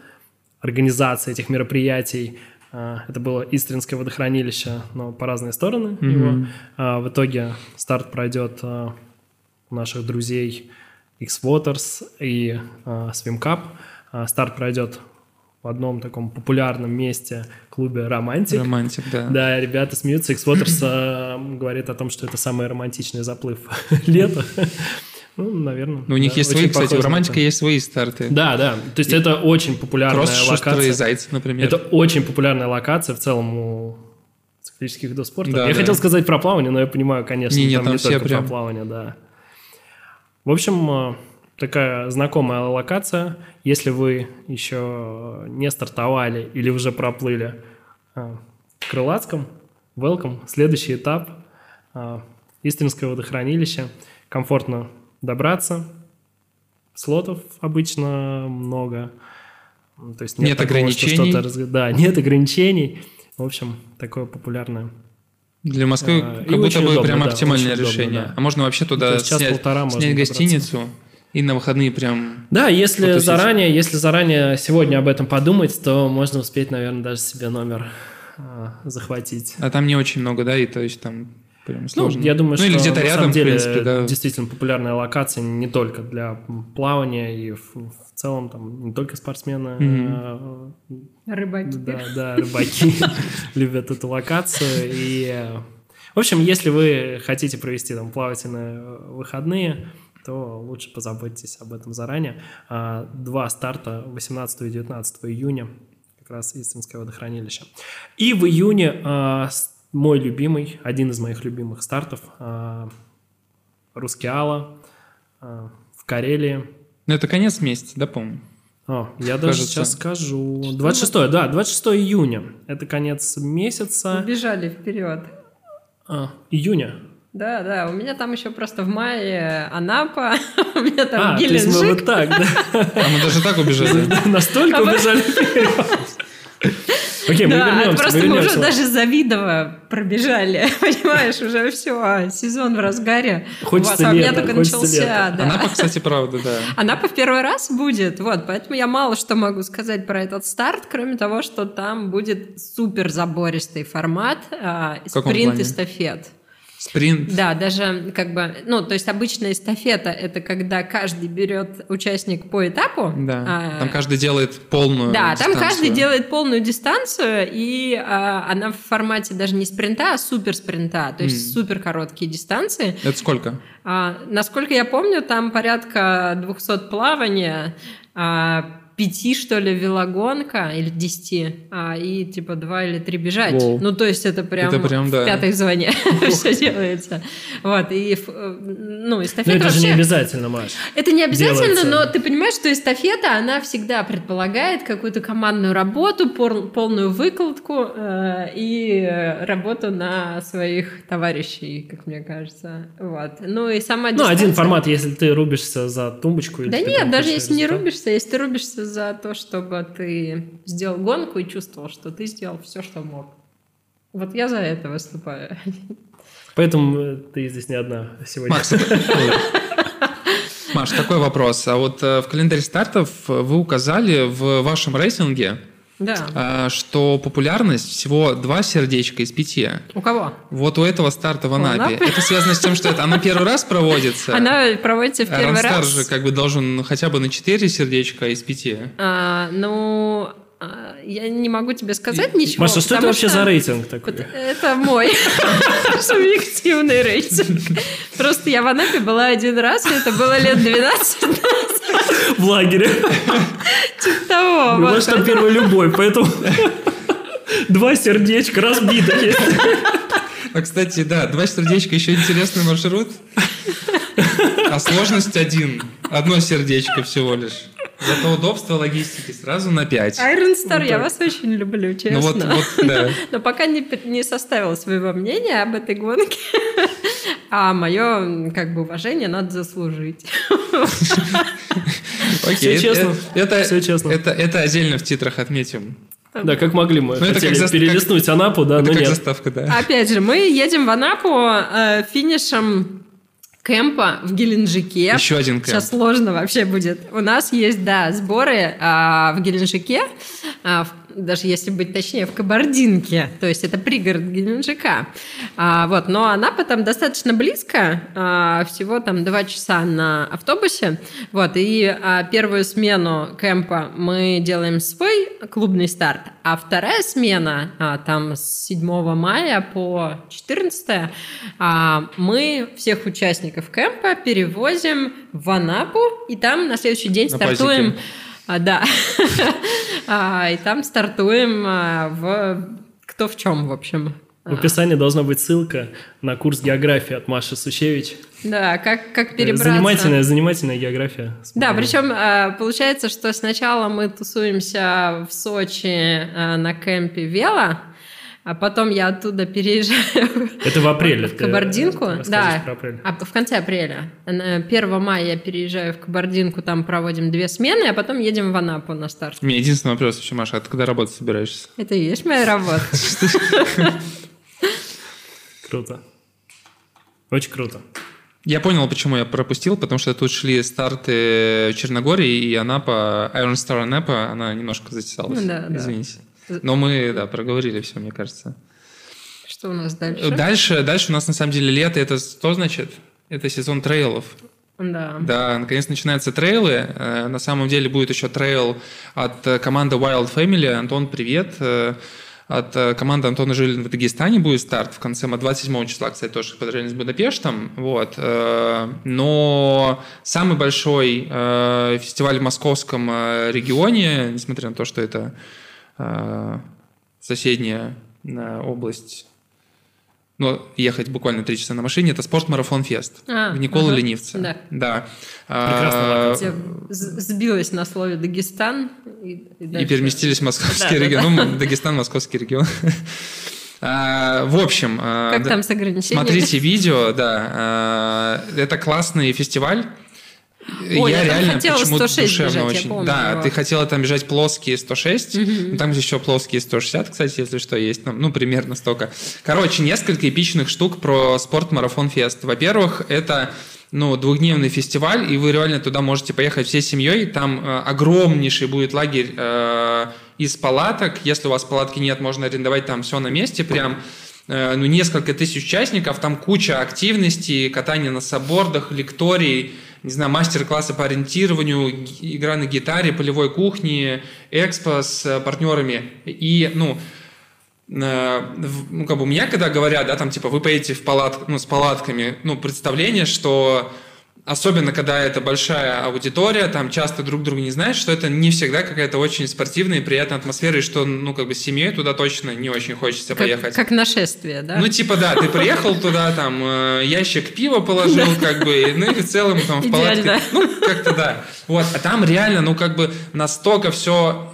организации этих мероприятий это было Истринское водохранилище, но по разные стороны его. В итоге старт пройдет у наших друзей X-Waters и Swim Cup. Старт пройдет в одном таком популярном месте, клубе «Романтик». «Романтик», да. Да, ребята смеются. X-Waters говорит о том, что это самый романтичный заплыв лета. Ну, наверное. У них есть свои, кстати, у «Романтика» есть свои старты. Да, да. То есть это очень популярная локация. «Кросс-шустрые зайцы», например. Это очень популярная локация в целом у циклических видов спорта. Я хотел сказать про плавание, но я понимаю, конечно, там не только про плавание, да. В общем, такая знакомая локация. Если вы еще не стартовали или уже проплыли в Крылатском, welcome. Следующий этап – Истринское водохранилище. Комфортно добраться. Слотов обычно много. То есть нет такого, ограничений. Да, нет ограничений. В общем, такое популярное. Для Москвы как будто бы удобно, прям оптимальное решение. Удобно, да. А можно вообще туда снять гостиницу добраться. И на выходные прям... Да, если заранее сегодня об этом подумать, то можно успеть, наверное, даже себе номер захватить. А там не очень много, да? И то есть там прям сложно. Ну, я думаю, что или где-то рядом, на самом деле, в принципе, да. Действительно популярная локация не только для плавания и в целом там не только спортсмены. Рыбаки. Да, рыбаки любят эту локацию. И, в общем, если вы хотите провести там плавательные выходные, то лучше позаботьтесь об этом заранее. 2 старта 18 и 19 июня, как раз Истринское водохранилище. И в июне мой любимый, один из моих любимых стартов, Рускеала в Карелии. Ну, это конец месяца, да, по-моему? Я даже сейчас скажу. 26 июня. Это конец месяца. Убежали вперед. Июня. Да, у меня там еще просто в мае Анапа, у меня там Геленджик. То есть мы вот так, да? А мы даже так убежали? Настолько убежали. Окей, мы вернемся. Просто мы уже даже Завидово пробежали, понимаешь, уже все, сезон в разгаре. Хочется лето, а у меня только начался. Анапа, кстати, правда, да. Анапа в первый раз будет, вот, поэтому я мало что могу сказать про этот старт, кроме того, что там будет супер забористый формат, спринт-эстафет. Спринт. Да, даже как бы, то есть обычная эстафета — это когда каждый берет участник по этапу. Да, там каждый делает полную дистанцию. Да, там каждый делает полную дистанцию, и она в формате даже не спринта, а суперспринта, то есть супер короткие дистанции. Это сколько? Насколько я помню, там порядка 200 плавания, 5, что ли, велогонка, или 10, и типа 2 или 3 бежать. Воу. Ну, то есть это прям, в 5 звоне все делается. Вот, и, эстафета это вообще... же не обязательно, Маш. Это не обязательно, делается. Но ты понимаешь, что эстафета, она всегда предполагает какую-то командную работу, полную выкладку и работу на своих товарищей, как мне кажется. Вот. Ну, и сама дистанция... один формат, если ты рубишься за тумбочку... Да нет, даже если не рубишься, если ты рубишься за то, чтобы ты сделал гонку и чувствовал, что ты сделал все, что мог. Вот я за это выступаю. Поэтому ты здесь не одна сегодня. Маш, такой вопрос. А вот в календаре стартов вы указали в вашем рейтинге, что популярность всего 2 сердечка из 5. У кого? Вот у этого старта в Анапе. Это связано с тем, что она первый раз проводится. Она проводится в первый раз. Iron Star же как бы должен хотя бы на 4 сердечка из 5. я не могу тебе сказать ничего. Маша, что это вообще за рейтинг такой? Это мой субъективный рейтинг. Просто я в Анапе была один раз, и это было лет 12 назад. В лагере. Типа того. Маша там первая любовь, поэтому 2 сердечка разбито есть. А, кстати, да, 2 сердечка, еще интересный маршрут. А сложность 1. 1 сердечко всего лишь. Зато удобство логистики сразу на 5. Iron Star, вот я вас очень люблю, честно. Да. Но пока не составила своего мнения об этой гонке. А мое, как бы, уважение надо заслужить. Окей, все честно. Это отдельно в титрах отметим. Да, как могли мы. Но хотели перелистнуть Анапу, да, но как нет. Заставка, да. Опять же, мы едем в Анапу финишем кемпа в Геленджике. Еще один кемп. Сейчас сложно вообще будет. У нас есть, да, сборы в Геленджике, даже если быть точнее, в Кабардинке. То есть это пригород Геленджика. Вот. Но Анапа там достаточно близко. Всего там 2 часа на автобусе. Вот. И первую смену кэмпа мы делаем свой клубный старт. А вторая смена, там с 7 мая по 14, мы всех участников кэмпа перевозим в Анапу. И там на следующий день на стартуем... Пазике. Да, и там стартуем кто в чем, в общем. В описании должна быть ссылка на курс географии от Маши Сущевич. Да, как перебраться. Занимательная география. Да, причем получается, что сначала мы тусуемся в Сочи на кемпе «Вела», а потом я оттуда переезжаю. Это в апреле. В Кабардинку. Да, в конце апреля. 1 мая я переезжаю в Кабардинку, там проводим 2 смены, а потом едем в Анапу на старт. У меня единственный вопрос еще, Маша, а ты когда работать собираешься? Это и есть моя работа. Круто. Очень круто. Я понял, почему я пропустил, потому что тут шли старты Черногории, и Анапа, Iron Star Анапа, она немножко затесалась. Извините. Но мы, да, проговорили все, мне кажется. Что у нас дальше? Дальше у нас, на самом деле, лето. Это что значит? Это сезон трейлов. Да. Да, наконец начинаются трейлы. На самом деле будет еще трейл от команды Wild Family. Антон, привет. От команды Антона Жилина в Дагестане будет старт в конце 27 числа, кстати, тоже по сравнению с Будапештом. Вот. Но самый большой фестиваль в московском регионе, несмотря на то, что это... соседняя область, но ехать буквально 3 часа на машине, это спортмарафон-фест в Николу-Ленивце. Угу. Да. Прекрасно. Сбилась на слове Дагестан и переместились в московский регион. Ну, Дагестан, московский регион. В общем, как там с ограничениями? Смотрите видео, да. Это классный фестиваль. Ой, я реально почему-то душевно бежать, очень. Да, его. Ты хотела там бежать плоские 106, но там еще плоские 160, кстати, если что, есть. Ну, примерно столько. Короче, несколько эпичных штук про спорт-марафон-фест. Во-первых, это... двухдневный фестиваль, и вы реально туда можете поехать всей семьей. Там огромнейший будет лагерь из палаток. Если у вас палатки нет, можно арендовать там все на месте. Прям несколько тысяч участников. Там куча активностей, катание на саббордах, лекторий, не знаю, мастер-классы по ориентированию, игра на гитаре, полевой кухни, экспо с партнерами. И, как бы у меня, когда говорят, да, там, типа, вы поедете в палатку, с палатками, представление, что особенно, когда это большая аудитория, там часто друг друга не знают, что это не всегда какая-то очень спортивная и приятная атмосфера, и что, с семьей туда точно не очень хочется поехать. Как нашествие, да? Да, ты приехал туда, там, ящик пива положил, и в целом, там, в палатке, да. Вот, а там реально, настолько все,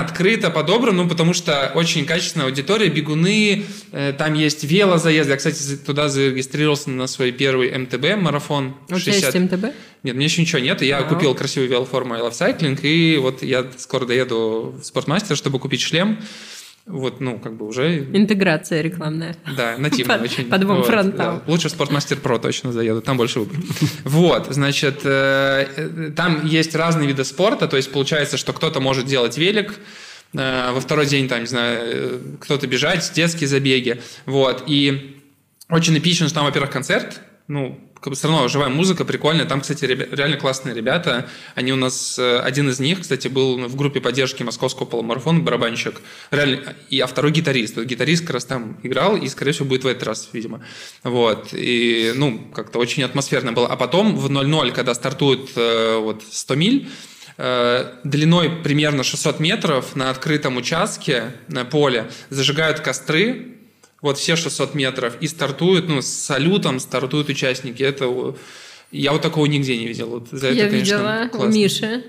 открыто, по-доброму, потому что очень качественная аудитория, бегуны, там есть велозаезды. Я, кстати, туда зарегистрировался на свой первый МТБ-марафон. У тебя есть МТБ? Нет, у меня еще ничего нет. Я купил красивую велоформу I Love Cycling, и вот я скоро доеду в Спортмастер, чтобы купить шлем. Вот, уже... Интеграция рекламная. Да, нативная очень. По 2 фронтам. Лучше в Спортмастер Про точно заеду, там больше выбор. Вот, значит, там есть разные виды спорта, то есть получается, что кто-то может делать велик, во второй день, там, не знаю, кто-то бежать, детские забеги, вот. И очень эпично, что там, во-первых, концерт, все равно живая музыка, прикольная. Там, кстати, реально классные ребята. Они у нас... Один из них, кстати, был в группе поддержки Московского полумарафона, барабанщик. Реально. А второй гитарист. Гитарист как раз там играл и, скорее всего, будет в этот раз, видимо. Вот. И, ну, как-то очень атмосферно было. А потом в 0-0, когда стартует вот 100 миль, длиной примерно 600 метров на открытом участке, на поле, зажигают костры, вот все 600 метров, и стартуют, ну, с салютом стартуют участники. Это... Я вот такого нигде не видел. Вот за это, я конечно, видела классно. У Миши.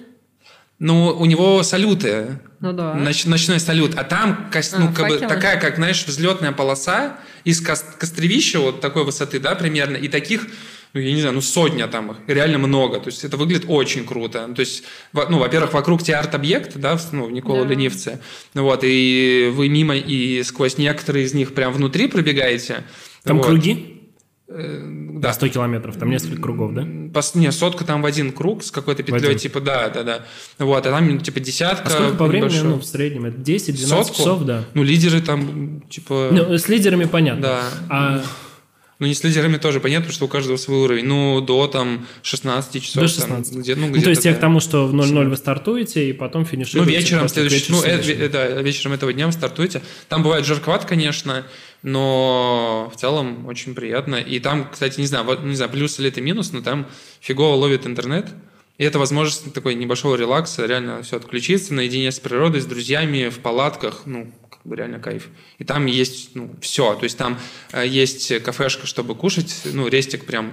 Ну, у него салюты. Ну да. Ночной салют. А там ну, как бы, такая, как, знаешь, взлетная полоса из костревища вот такой высоты, да, примерно, и таких... Ну, я не знаю, ну, сотня там их, реально много. То есть это выглядит очень круто. То есть, ну, во-первых, вокруг тебя арт-объект, да, ну, в Николу-Ленивце. Да. Вот, и вы мимо и сквозь некоторые из них прям внутри пробегаете. Там вот. Круги? Да. 100 километров, там несколько кругов, да? Не, 100 там в один круг с какой-то петлей, типа, да. Вот, а там, типа, 10. А сколько по времени, ну, в среднем? Это 10-12 часов, да. Ну, лидеры там, типа... Ну, с лидерами понятно. Да. А... Ну, не с лидерами тоже понятно, что у каждого свой уровень. Ну, до там 16 часов. До 16. Там, ну, то есть я к тому, что в 0-0 вы стартуете, и потом финишируете. Ну, вечером, вечером этого дня вы стартуете. Там бывает жарковато, конечно, но в целом очень приятно. И там, кстати, не знаю, плюс или это минус, но там фигово ловит интернет. И это возможность такой небольшого релакса, реально все отключиться, наедине с природой, с друзьями, в палатках, ну... реально кайф. И там есть, ну, все. То есть там есть кафешка, чтобы кушать, ну, рестик прям,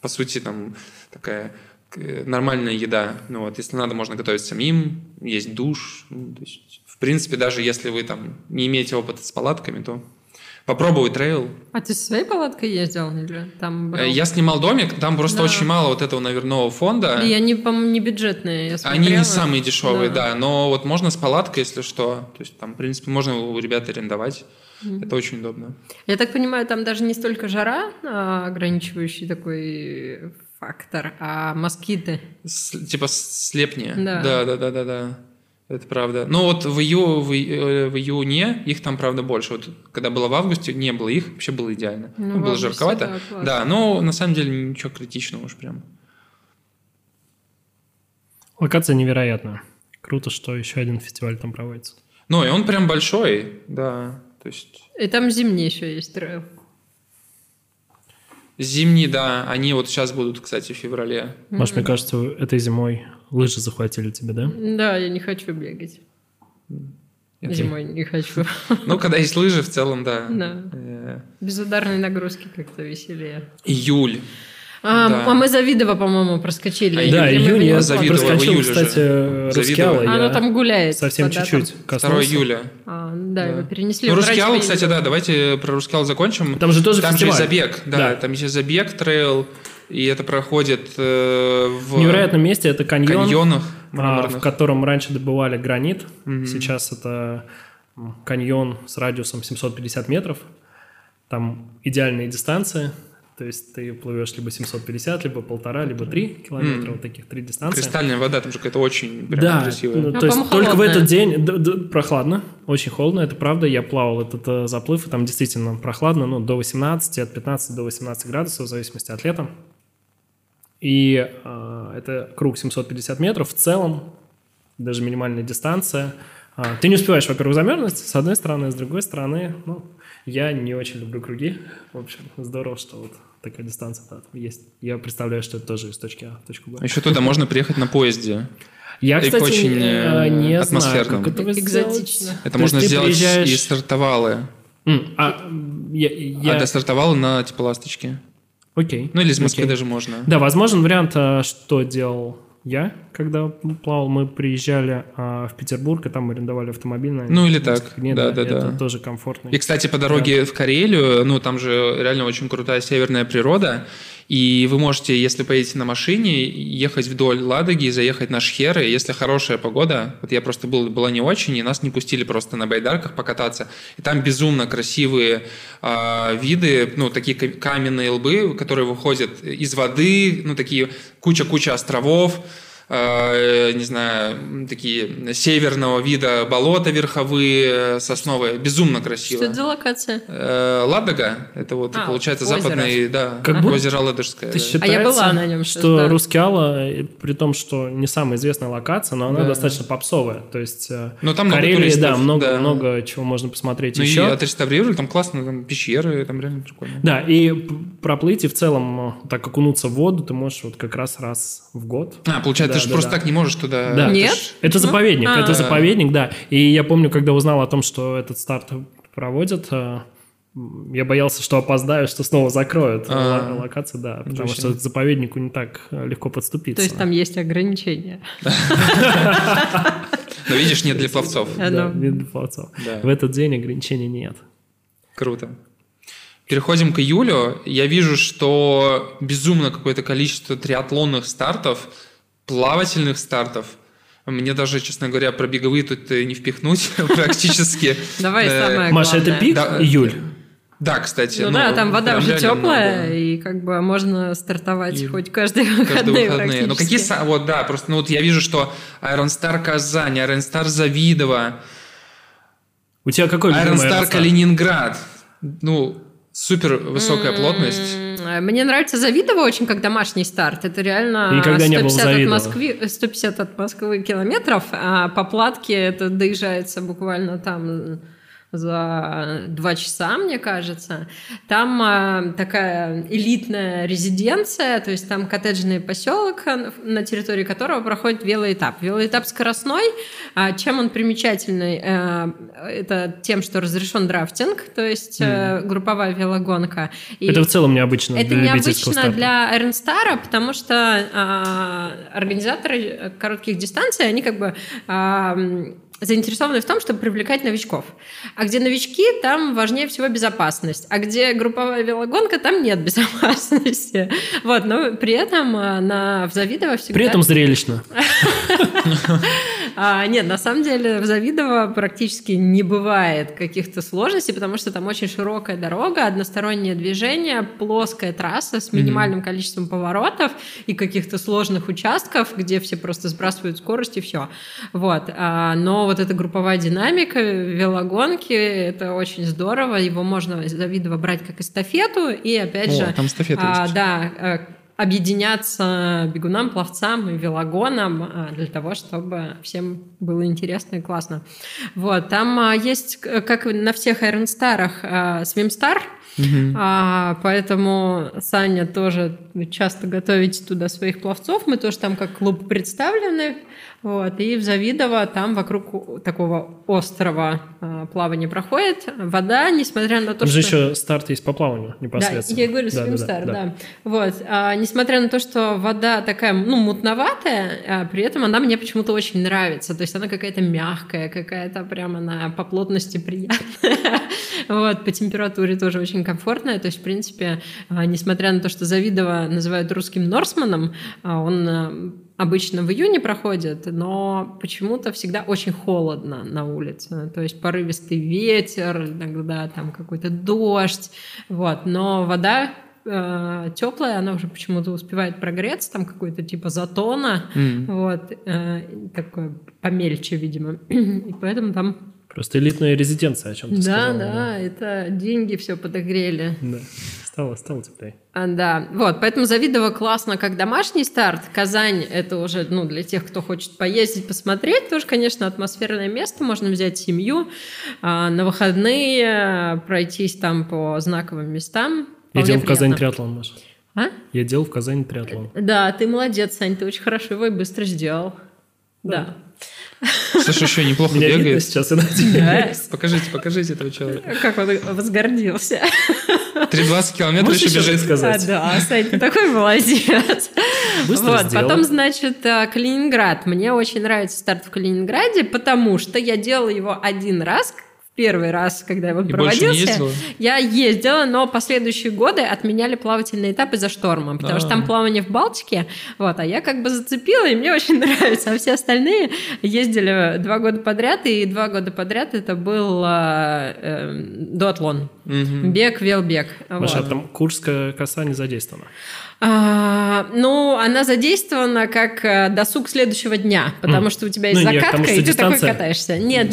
по сути, там такая нормальная еда. Ну, вот, если надо, можно готовить самим, есть душ. Ну, то есть, в принципе, даже если вы там не имеете опыта с палатками, то попробуй трейл. А ты со своей палаткой ездил? Или там брал? Я снимал домик, там просто очень мало вот этого наверное фонда. И они, по-моему, не бюджетные. Они не самые дешевые, да. Но вот можно с палаткой, если что. То есть там, в принципе, можно у ребят арендовать. Это очень удобно. Я так понимаю, там даже не столько жара, ограничивающий такой фактор, а москиты. Типа слепнее. Да. Это правда. Но вот в июне их там, правда, больше. Вот когда было в августе, не было их, вообще было идеально. Ну, было жарковато. Да, но на самом деле ничего критичного уж прям. Локация невероятная. Круто, что еще один фестиваль там проводится. Ну, и он прям большой, да. То есть... И там зимний еще есть трейл. Зимний, да. Они вот сейчас будут, кстати, в феврале. Маш, мне кажется, этой зимой... Лыжи захватили тебе, да? Да, я не хочу бегать. Зимой не хочу. Ну, когда есть лыжи, в целом, да. Без ударной нагрузки как-то веселее. Июль. А мы Завидово, по-моему, проскочили. Да, июнь я проскочил, кстати, Рускеала. Она там гуляет. Совсем чуть-чуть. 2 июля. Да, его перенесли. Рускеала, кстати, да, давайте про Рускеалу закончим. Там же тоже фестиваль. Там же забег, да, там еще забег, трейл. И это проходит в невероятном месте, это каньонах, в котором раньше добывали гранит. Сейчас это каньон с радиусом 750 метров. Там идеальные дистанции. То есть ты плывешь либо 750, либо 1,5, либо 3 километра. Вот таких 3 дистанции. Кристальная вода, там же какая-то очень красивая. Да, то есть только в этот день... Прохладно, очень холодно, это правда. Я плавал этот заплыв, и там действительно прохладно. Ну, до 18, от 15 до 18 градусов, в зависимости от лета. И это круг 750 метров в целом, даже минимальная дистанция. Ты не успеваешь, во-первых, замерзнуть, с одной стороны, с другой стороны, ну, я не очень люблю круги. В общем, здорово, что вот такая дистанция есть. Я представляю, что это тоже из точки А в точку Б. Еще туда можно приехать на поезде. Я, кстати, очень не атмосферно. Знаю, как это экзотично. Это можно сделать из стартовалы. До стартовала на типа ласточки. Окей. Ну, или из Москвы даже можно. Да, возможен вариант, что делал я, когда плавал. Мы приезжали в Петербург, и там мы арендовали автомобиль. Ну, или так. Это тоже комфортно. И, кстати, по дороге в Карелию, ну, там же реально очень крутая северная природа, и вы можете, если поедете на машине, ехать вдоль Ладоги и заехать на Шхеры, если хорошая погода. Вот я просто была не очень, и нас не пустили просто на байдарках покататься. И там безумно красивые виды, ну, такие каменные лбы, которые выходят из воды, ну, такие куча-куча островов. не знаю, такие северного вида болота верховые, сосновые. Безумно красиво. Что это за локация? Ладога. Это вот, получается, озеро. Западный, да, как озеро Ладожское. Да. Считается, а я была на нем. Что да. Рускеала, при том, что не самая известная локация, но она да. достаточно попсовая. То есть там Карелия, да, много чего можно посмотреть еще. Ну и отреставрировали, там классно, там пещеры, там реально прикольно. Да, и проплыть и в целом так окунуться в воду ты можешь вот как раз в год. Получается, ты же просто так не можешь туда... Да. Нет? Это заповедник, это заповедник, да. И я помню, когда узнал о том, что этот старт проводят, я боялся, что опоздаю, что снова закроют локацию, да, потому что к заповеднику не так легко подступиться. То есть там есть ограничения. Но видишь, нет для пловцов. Да, нет для пловцов. В этот день ограничений нет. Круто. Переходим к июлю. Я вижу, что безумно какое-то количество триатлонных стартов, плавательных стартов. Мне даже, честно говоря, про беговые тут не впихнуть практически. Давай самое главное. Маша, это пик? Июль? Да, кстати. Ну да, там вода уже теплая, и как бы можно стартовать хоть каждые выходные. Ну какие... Вот, да, просто я вижу, что Iron Star Казань, Iron Star Завидово. У тебя какой любимый Iron Star? Iron Star Калининград. Супер высокая плотность. Мне нравится Завидово очень, как домашний старт. Это реально 150 от Москвы километров, а по платке это доезжается буквально там за 2 часа, мне кажется. Там такая элитная резиденция, то есть там коттеджный поселок, на территории которого проходит велоэтап. Велоэтап скоростной. Чем он примечательный? Это тем, что разрешен драфтинг, то есть групповая велогонка. Это в целом необычно. Это необычно для Iron Star, потому что организаторы коротких дистанций, они как бы... заинтересованы в том, чтобы привлекать новичков. А где новички, там важнее всего безопасность. А где групповая велогонка, там нет безопасности. Вот, но при этом в Завидово всегда... При этом зрелищно. Нет, на самом деле в Завидово практически не бывает каких-то сложностей, потому что там очень широкая дорога, одностороннее движение, плоская трасса с минимальным количеством поворотов и каких-то сложных участков, где все просто сбрасывают скорость и все. Вот. Но вот эта групповая динамика, велогонки, это очень здорово, его можно из Завидово брать как эстафету, и опять там эстафета есть. Да, объединяться бегунам, пловцам и велогонам для того, чтобы всем было интересно и классно. Вот, там есть, как на всех Iron Star'ах, свимстар, поэтому Саня тоже часто готовите туда своих пловцов, мы тоже там как клуб представлены. Вот, и в Завидово там вокруг такого острова плавание проходит. Вода, несмотря на то, что... еще старт есть по плаванию непосредственно. Да, я говорю, свимстар, да. Вот, несмотря на то, что вода такая, мутноватая, при этом она мне почему-то очень нравится. То есть она какая-то мягкая, какая-то прям она по плотности приятная. Вот, по температуре тоже очень комфортная. То есть, в принципе, несмотря на то, что Завидово называют русским Норсманом, он... обычно в июне проходит, но почему-то всегда очень холодно на улице. То есть порывистый ветер, иногда там какой-то дождь. Вот. Но вода теплая, она уже почему-то успевает прогреться, там какой-то типа затона. Вот. Такое помельче, видимо. И поэтому там... Просто элитная резиденция, о чем ты сказала. Да, это деньги все подогрели. Да. Стало теплее. Да, вот, поэтому Завидово классно как домашний старт. Казань – это уже для тех, кто хочет поездить, посмотреть. Тоже, конечно, атмосферное место, можно взять семью, на выходные пройтись там по знаковым местам. Я делал в Казани триатлон, Маша. Я делал в Казани триатлон. Да, ты молодец, Сань, ты очень хорошо его и быстро сделал. Да. Слушай, еще неплохо бегает. Сейчас покажите этого человека. Как он возгордился. 3,20 километров еще бежит, сказать. Да, Сань, ты такой молодец. Вот, потом, значит, Калининград. Мне очень нравится старт в Калининграде, потому что я делала его один раз, первый раз, когда его проводился, я ездила, но последующие годы отменяли плавательные этапы за штормом, потому что там плавание в Балтике, вот, а я как бы зацепила, и мне очень нравится, а все остальные ездили 2 года подряд, и 2 года подряд это был дуатлон, бег, велбег. Маша, там Курская коса не задействована. но она задействована как досуг следующего дня, потому что у тебя есть закатка, потому, и ты такой катаешься. Нет.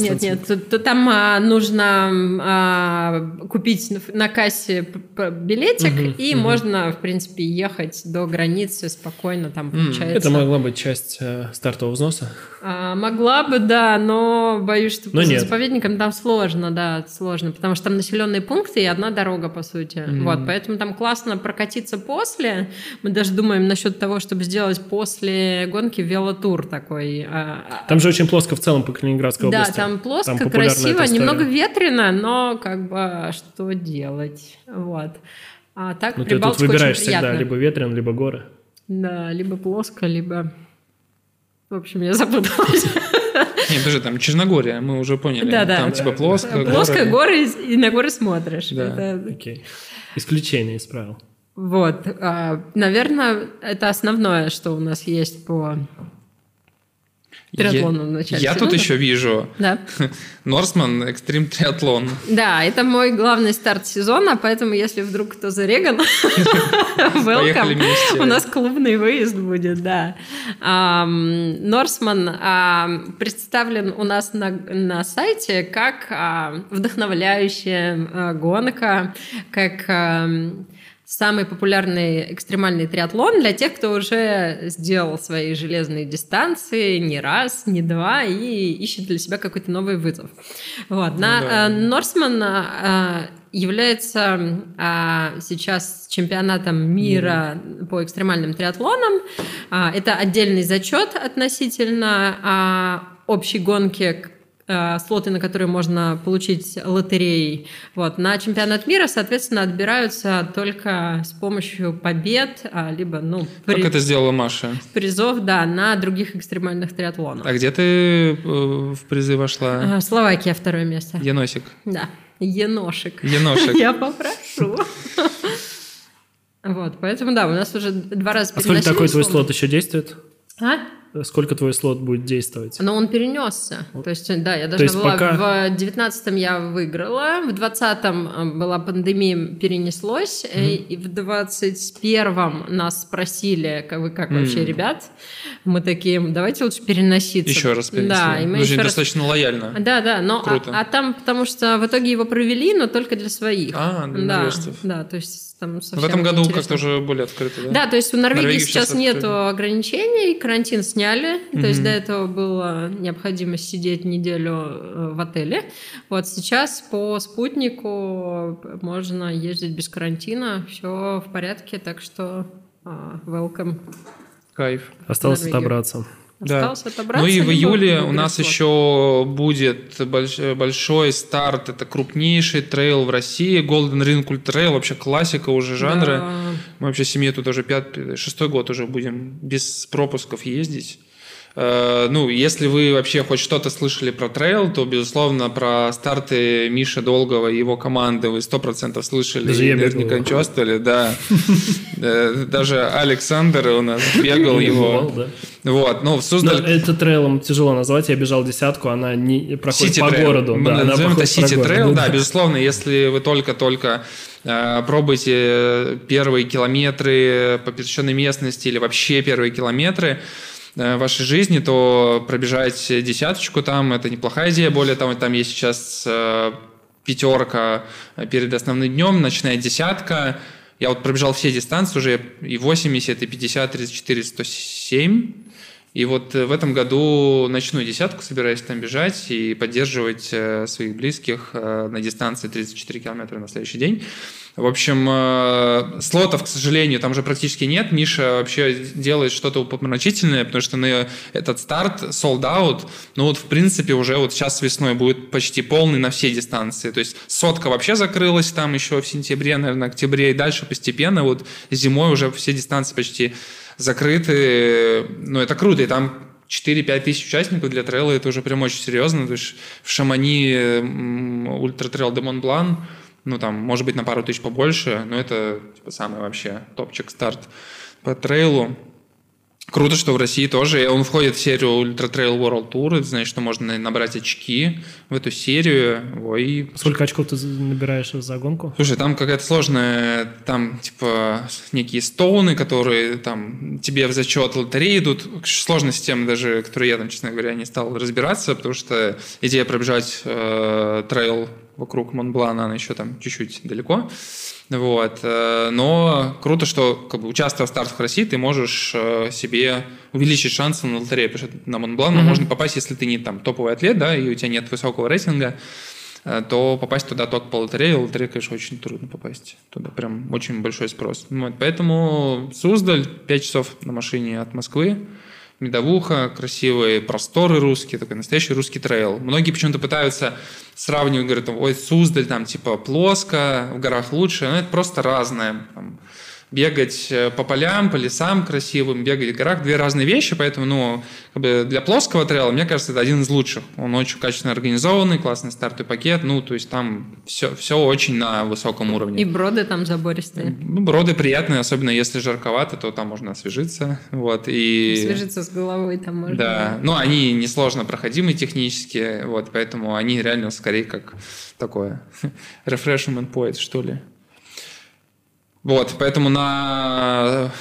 Там нужно купить на кассе билетик, и можно, в принципе, ехать до границы спокойно, там получается. Это могла быть часть стартового взноса? Могла бы, да, но боюсь, что по заповедникам там сложно, потому что там населенные пункты и одна дорога, по сути. Вот, поэтому там классно прокатиться после. Мы даже думаем насчет того, чтобы сделать после гонки велотур такой. Там же очень плоско в целом по Калининградской области. Да, там плоско, там красиво, немного ветрено, но как бы что делать? Вот. А так Прибалтика очень приятно. Ты тут выбираешь всегда, либо ветрен, либо горы. Да, либо плоско, либо... В общем, я запуталась. Нет, даже там Черногория, мы уже поняли. Там типа плоско, плоско, горы, и на горы смотришь. Окей. Исключение из правил. Вот. Наверное, это основное, что у нас есть по... Триатлон вначале. Я тут еще вижу Норсман, экстрим триатлон. Да, это мой главный старт сезона, поэтому если вдруг кто зареган, welcome. У нас клубный выезд будет, да. Норсман представлен у нас на сайте как вдохновляющая гонка, как... Самый популярный экстремальный триатлон для тех, кто уже сделал свои железные дистанции не раз, не два и ищет для себя какой-то новый вызов. Вот. Норсман является сейчас чемпионатом мира по экстремальным триатлонам. Это отдельный зачет относительно общей гонки, слоты, на которые можно получить лотереей. Вот. На чемпионат мира, соответственно, отбираются только с помощью побед, либо, как это сделала Маша? Призов, на других экстремальных триатлонах. А где ты в призы вошла? Словакия, 2-е место. Еносик? Да, еношик. Еношик. Я попрошу. Вот, поэтому, у нас уже 2 раза переносили. А сколько такой твой слот еще действует? Сколько твой слот будет действовать? Но он перенесся. То есть, я должна была... Пока... В 19-м я выиграла, в 20-м была пандемия, перенеслось, и в 21-м нас спросили, как вообще, ребят? Мы такие, давайте лучше переноситься. Еще раз перенесли. Да, и мы еще достаточно лояльно. Да, но... Круто. А там, потому что в итоге его провели, но только для своих. Для норвежцев. Да, то есть... В этом году интересно. Как-то уже более открыто, да? То есть у Норвегии сейчас нет ограничений, карантин сняли, то есть до этого была необходимость сидеть неделю в отеле. Вот сейчас по спутнику можно ездить без карантина, все в порядке, так что welcome. Кайф. Осталось отобраться. Ну и в июле у нас еще будет большой старт, это крупнейший трейл в России, Golden Ring Ultra Trail, вообще классика уже жанра, мы вообще семьей тут уже 6-й год уже будем без пропусков ездить. Если вы вообще хоть что-то слышали про трейл, то, безусловно, про старты Миши Долгова и его команды вы 100% слышали. Даже и наверняка ничего оставили, Даже Александр у нас бегал его. Это трейлом тяжело назвать, я бежал 10-ку, она не проходит по городу. Мы назовем это сити-трейл, безусловно, если вы только-только... пробуйте первые километры по пересеченной местности или вообще первые километры вашей жизни, то пробежать 10-ку там – это неплохая идея. Более того, там есть сейчас 5-ка перед основным днем, ночная 10-ка. Я пробежал все дистанции уже, и 80, и 50, 34, 107. И в этом году ночную 10-ку собираюсь там бежать и поддерживать своих близких на дистанции 34 километра на следующий день. В общем, слотов, к сожалению, там же практически нет. Миша вообще делает что-то упомрачительное, потому что на этот старт sold out, в принципе, уже сейчас весной будет почти полный на все дистанции. То есть 100-ка вообще закрылась там еще в сентябре, наверное, октябре, и дальше постепенно зимой уже все дистанции почти закрыты. Это круто, и там 4-5 тысяч участников для трейла, это уже прям очень серьезно. То есть в Шамани ультратрейл де Монблан, там, может быть, на пару тысяч побольше, но это самый вообще топчик старт по трейлу. Круто, что в России тоже. Он входит в серию Ultra Trail World Tour. Это значит, что можно набрать очки в эту серию. Ой. Сколько очков ты набираешь за гонку? Слушай, там какая-то сложная... Там, типа, некие стоуны, которые там тебе в зачет лотереи идут. Сложная система даже, которую я, там, честно говоря, не стал разбираться, потому что идея пробежать трейл вокруг Монблана, она еще там чуть-чуть далеко. Вот. Но круто, что, как бы, участвуя в стартах России, ты можешь себе увеличить шансы на лотерею, потому что на Монблан можно попасть, если ты не там топовый атлет, да, и у тебя нет высокого рейтинга, то попасть туда только по лотерее. Лотерея, конечно, очень трудно попасть. Туда прям очень большой спрос. Вот. Поэтому Суздаль, 5 часов на машине от Москвы, медовуха, красивые просторы русские, такой настоящий русский трейл. Многие почему-то пытаются сравнивать, говорят, ой, Суздаль, там типа плоско, в горах лучше, но это просто разное. Там, бегать по полям, по лесам красивым, бегать в горах — две разные вещи, поэтому, ну, как бы для плоского трейла, мне кажется, это один из лучших. Он очень качественно организованный, классный стартовый пакет, ну, то есть там все очень на высоком уровне. И броды там забористые. Ну, броды приятные, особенно если жарковато, то там можно освежиться, вот, и... Освежиться с головой там можно. Да, ну, они несложно проходимы технически, вот, поэтому они реально скорее как такое refreshment point, что ли. Вот, поэтому на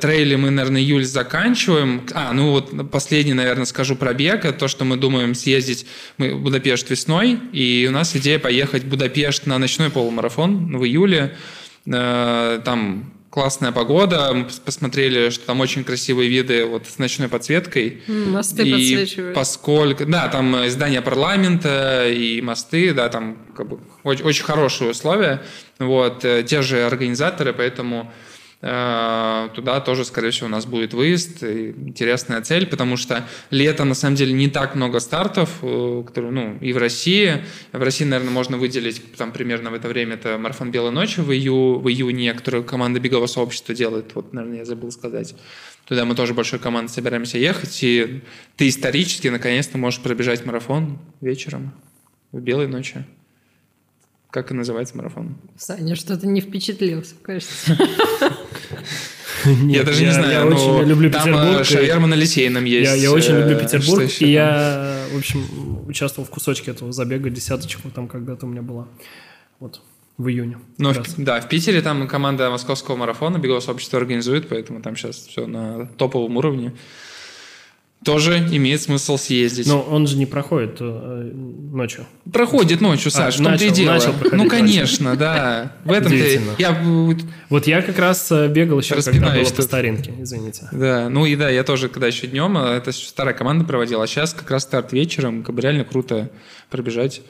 трейле мы, наверное, июль заканчиваем. Ну вот последний, наверное, скажу про бег. Это то, что мы думаем съездить в Будапешт весной. И у нас идея поехать в Будапешт на ночной полумарафон в июле. Там классная погода. Мы посмотрели, что там очень красивые виды вот с ночной подсветкой. Мосты и подсвечивают. Поскольку... Да, там здание парламента и мосты. Да, там как бы очень хорошие условия. Вот, те же организаторы, поэтому туда тоже, скорее всего, у нас будет выезд. И интересная цель, потому что летом, на самом деле, не так много стартов, которые, ну, и в России. В России, наверное, можно выделить там, примерно в это время, это марафон «Белой ночи» в июне, который команда бегового сообщества делает. Вот, наверное, я забыл сказать. Туда мы тоже большой командой собираемся ехать. И ты исторически, наконец-то, можешь пробежать марафон вечером в «Белой ночи». Как и называется марафон? Саня, что-то не впечатлился, кажется. Нет, я даже не знаю. Я очень люблю Петербург. Шаверма на Литейном есть. Я очень люблю Петербург. И я, в общем, участвовал в кусочке этого забега, десяточку там когда-то у меня была. Вот. В июне. Но, да, в Питере там команда Московского марафона, беговое сообщество организует, поэтому там сейчас все на топовом уровне. Тоже имеет смысл съездить. Но он же не проходит ночью. Проходит ночью, Саш, в том-то и дело. Ну, конечно, да. В этом вот я как раз бегал еще, когда было по старинке, извините. Да, ну и да, я тоже, когда еще днем, это старая команда проводила, а сейчас как раз старт вечером, как бы реально круто пробежать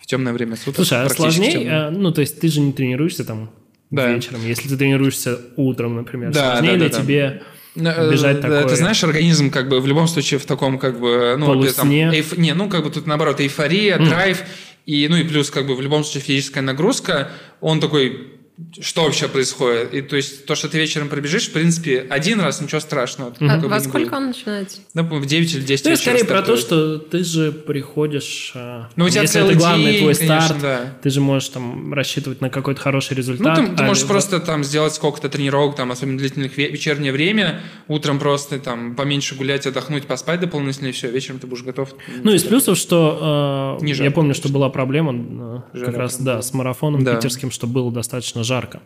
в темное время суток. Слушай, а сложнее, ну, то есть ты же не тренируешься там вечером, если ты тренируешься утром, например, сложнее ли тебе... Бежать такое. Ты знаешь, организм как бы в любом случае в таком как бы... Ну, полусне. Не, ну как бы тут наоборот эйфория, драйв, и, ну и плюс как бы в любом случае физическая нагрузка, он такой... Что вообще происходит? И, то есть то, что ты вечером пробежишь, в принципе, один раз ничего страшного. А во сколько он начинается? Ну, в 9 или 10 вечера. Ну, скорее стартует. Про то, что ты же приходишь... Ну, у тебя если целый это главный день, твой конечно, старт, да. Ты же можешь там рассчитывать на какой-то хороший результат. Ну, ты можешь просто там сделать сколько-то тренировок, там, особенно длительных вечернее время, утром просто там поменьше гулять, отдохнуть, поспать дополнительно, и все, вечером ты будешь готов. Ну, из плюсов, что... я помню, что была проблема как раз, да, с марафоном питерским, что было достаточно жарко,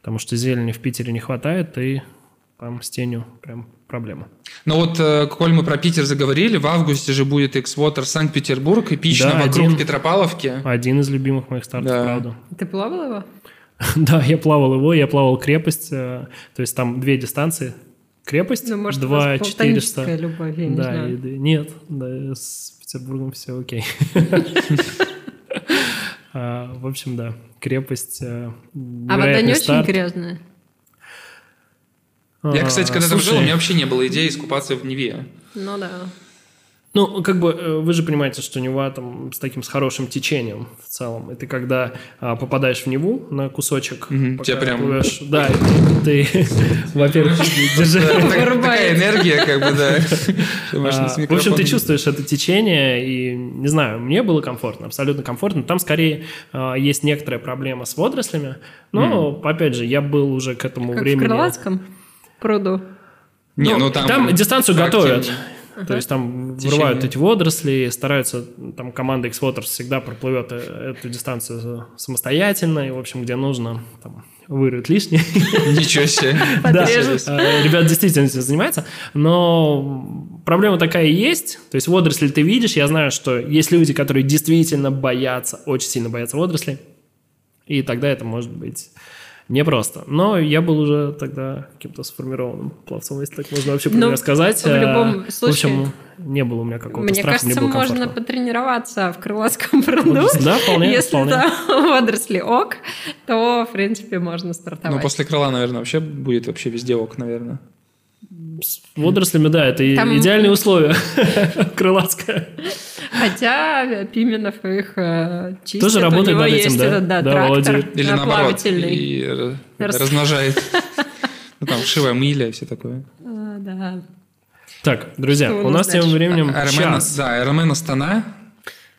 потому что зелени в Питере не хватает, и там с тенью прям проблема. Ну вот, коль мы про Питер заговорили, в августе же будет X-Waters Санкт-Петербург, эпично, да, вокруг Петропавловки. Один из любимых моих стартов, да. Правда. Ты плавал его? Да, я плавал крепость, то есть там две дистанции. Крепость, ну, может, 2400. Любовь, я не знаю. Нет, да, с Петербургом все окей. В общем, да, крепость. А вода не очень грязная? Я, кстати, когда там жил, у меня вообще не было идеи искупаться в Неве. Ну да. Ну, как бы, вы же понимаете, что Нева там с таким, с хорошим течением в целом. И ты когда попадаешь в Неву на кусочек... Тебя прям... Да, ты, во-первых, такая энергия, как бы, да. В общем, ты чувствуешь это течение, и, не знаю, мне было комфортно, абсолютно комфортно. Там, скорее, есть некоторая проблема с водорослями, но, опять же, я был уже к этому времени... Как в Крылатском пруду. Не, ну, там дистанцию готовят. То есть там вырывают эти водоросли, стараются, там команда X-Waters всегда проплывет эту дистанцию самостоятельно, и, в общем, где нужно, там, вырвет лишнее. Ничего себе. Да, ребят действительно этим занимаются, но проблема такая и есть, то есть водоросли ты видишь, я знаю, что есть люди, которые действительно боятся, очень сильно боятся водорослей, и тогда это может быть... непросто. Но я был уже тогда каким-то сформированным пловцом, если так можно вообще про меня сказать. В любом случае... В общем, не было у меня какого-то страха, мне было комфортно. Мне кажется, можно потренироваться в Крылатском пруду. Да, вполне. Если там водоросли ок, то, в принципе, можно стартовать. Ну, после крыла, наверное, вообще будет вообще везде ок, наверное. С водорослями, да, это там... идеальные условия. Крылатская. Хотя Пименов их чистит. Тоже работает над этим, да? Этот, да, трактор. Или наоборот, и размножает. Ну, там, вшивая мыля и все такое. Да. Так, друзья, что у нас тем временем час. Да, Ironman Астана.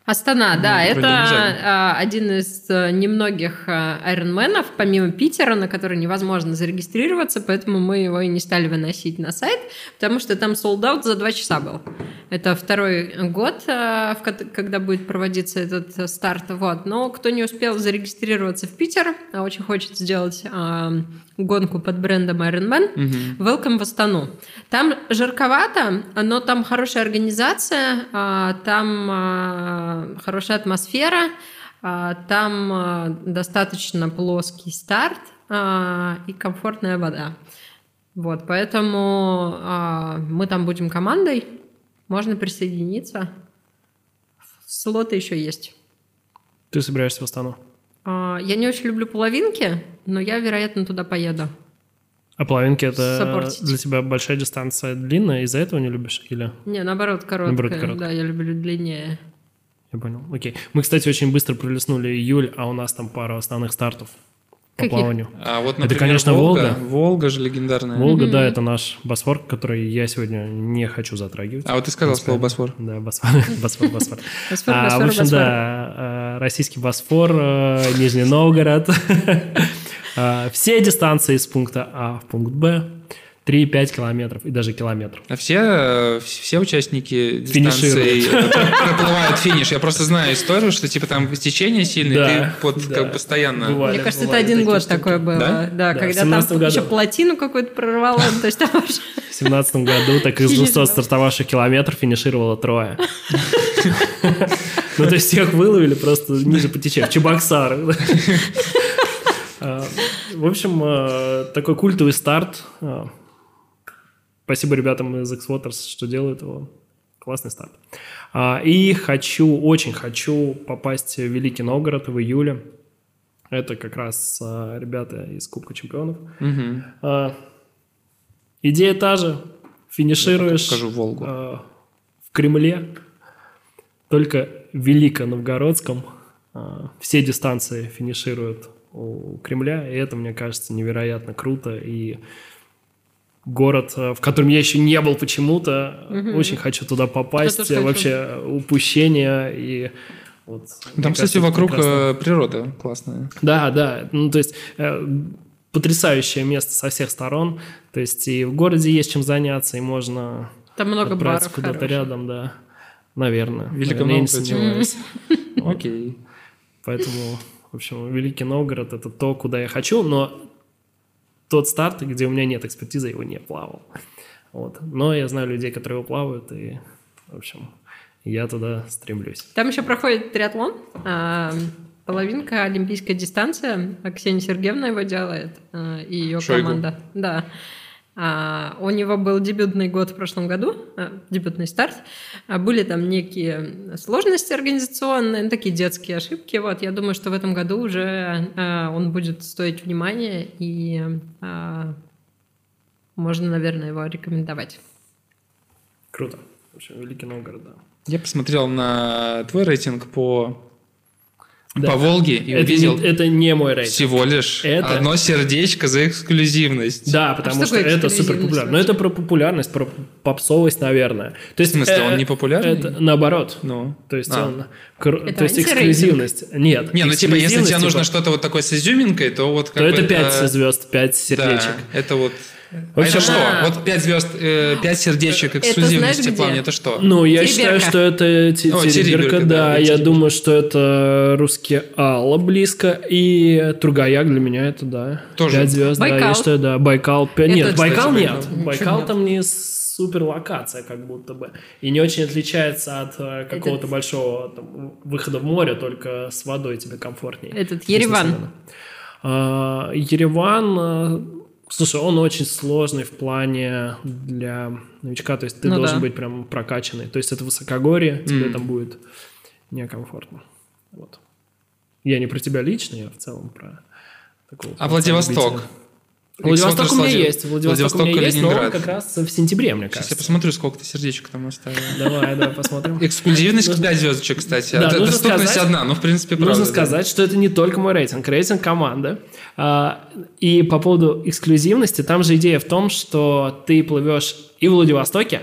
Астана, да, это один из немногих айронменов, помимо Питера, на который невозможно зарегистрироваться, поэтому мы его и не стали выносить на сайт, потому что там солд-аут за 2 часа был. Это второй год, когда будет проводиться этот старт. Вот. Но кто не успел зарегистрироваться в Питер, а очень хочет сделать гонку под брендом Ironman, welcome в Астану. Там жарковато, но там хорошая организация, там... хорошая атмосфера, там достаточно плоский старт и комфортная вода. Вот, поэтому мы там будем командой, можно присоединиться. Слоты еще есть. Ты собираешься в Астану? Я не очень люблю половинки, но я, вероятно, туда поеду. А половинки — это саппортить. Для тебя большая дистанция, длинная, из-за этого не любишь? Или? Не, наоборот, короткая. Да, я люблю длиннее. Я понял, окей. Мы, кстати, очень быстро пролистнули июль, а у нас там пара основных стартов по плаванию. А вот, например, это, конечно, Волга. Волга же легендарная. Волга, да, это наш Босфор, который я сегодня не хочу затрагивать. А вот ты сказал слово Босфор. Да, Босфор. В общем, да, российский Босфор, Нижний Новгород. Все дистанции с пункта А в пункт Б. 3-5 километров и даже километров. А все участники дистанции проплывают финиш. Я просто знаю историю, что типа там стечение сильное, да, ты как постоянно... Бывали, мне кажется, это один год такое было. Да, когда там еще плотину какую-то прорвало. То есть там уже... В 2017 году так из 200 стартовавших километров финишировало 3. Ну, то есть всех выловили просто ниже по течению. Чебоксары. В общем, такой культовый старт. Спасибо ребятам из X-Waters, что делают его. Классный старт. И очень хочу попасть в Великий Новгород в июле. Это как раз ребята из Кубка Чемпионов. Угу. Идея та же. Финишируешь Волгу. В Кремле. Только в Великоновгородском все дистанции финишируют у Кремля. И это, мне кажется, невероятно круто. И... город, в котором я еще не был почему-то. Очень хочу туда попасть. Вообще упущение. И вот, там, кстати, кажется, вокруг прекрасно. Природа классная. Да. Ну, то есть потрясающее место со всех сторон. То есть и в городе есть чем заняться, и можно там много отправиться баров куда-то хороших. Рядом, да. Наверное. Окей. Поэтому, в общем, Великий Новгород — это то, куда я хочу, но тот старт, где у меня нет экспертизы, его не плавал. Вот. Но я знаю людей, которые его плавают, и, в общем, я туда стремлюсь. Там еще проходит триатлон, половинка, олимпийская дистанция. Ксения Сергеевна его делает, и ее команда. Да. У него был дебютный год в прошлом году, дебютный старт. Были там некие сложности организационные, такие детские ошибки. Вот, я думаю, что в этом году уже он будет стоить внимания, и можно, наверное, его рекомендовать. Круто. В общем, Великий Новгород, да. Я посмотрел на твой рейтинг по Волге и увидел... Это не мой рейтинг. Всего лишь одно сердечко за эксклюзивность. Да, потому что это супер популярно. Но это про популярность, про попсовость, наверное. То есть, в смысле, он не популярный? Это, наоборот. Ну. То есть, то есть эксклюзивность. Нет. Не, ну типа, если тебе нужно что-то вот такое с изюминкой, то вот как бы... То это 5 звезд, 5 сердечек. Да, это вот... Вообще что? Вот 5 звезд, 5 сердечек эксклюзивности в плане, это что? Ну, я считаю, что это Териберка, да. Я думаю, что это Рускеала близко. И Тургаяк для меня это, да. Тоже. 5 звезд, да, я считаю, да. Байкал. Нет, Байкал нет. Байкал там не супер локация, как будто бы. И не очень отличается от какого-то большого там выхода в море, только с водой тебе комфортнее. Этот Ереван. Ереван... Слушай, он очень сложный в плане для новичка, то есть ты должен быть прям прокачанный. То есть это высокогорье, тебе там будет некомфортно. Вот. Я не про тебя лично, я в целом про такого... А Владивосток? Владивосток у меня есть. Владивосток у меня есть, но он как раз в сентябре, мне кажется. Сейчас я посмотрю, сколько ты сердечек там оставил. Давай, да, посмотрим. Эксклюзивность 5 звездочек, кстати. Доступность одна, но в принципе правда. Нужно сказать, что это не только мой рейтинг. Рейтинг команды. И по поводу эксклюзивности, там же идея в том, что ты плывешь и в Владивостоке,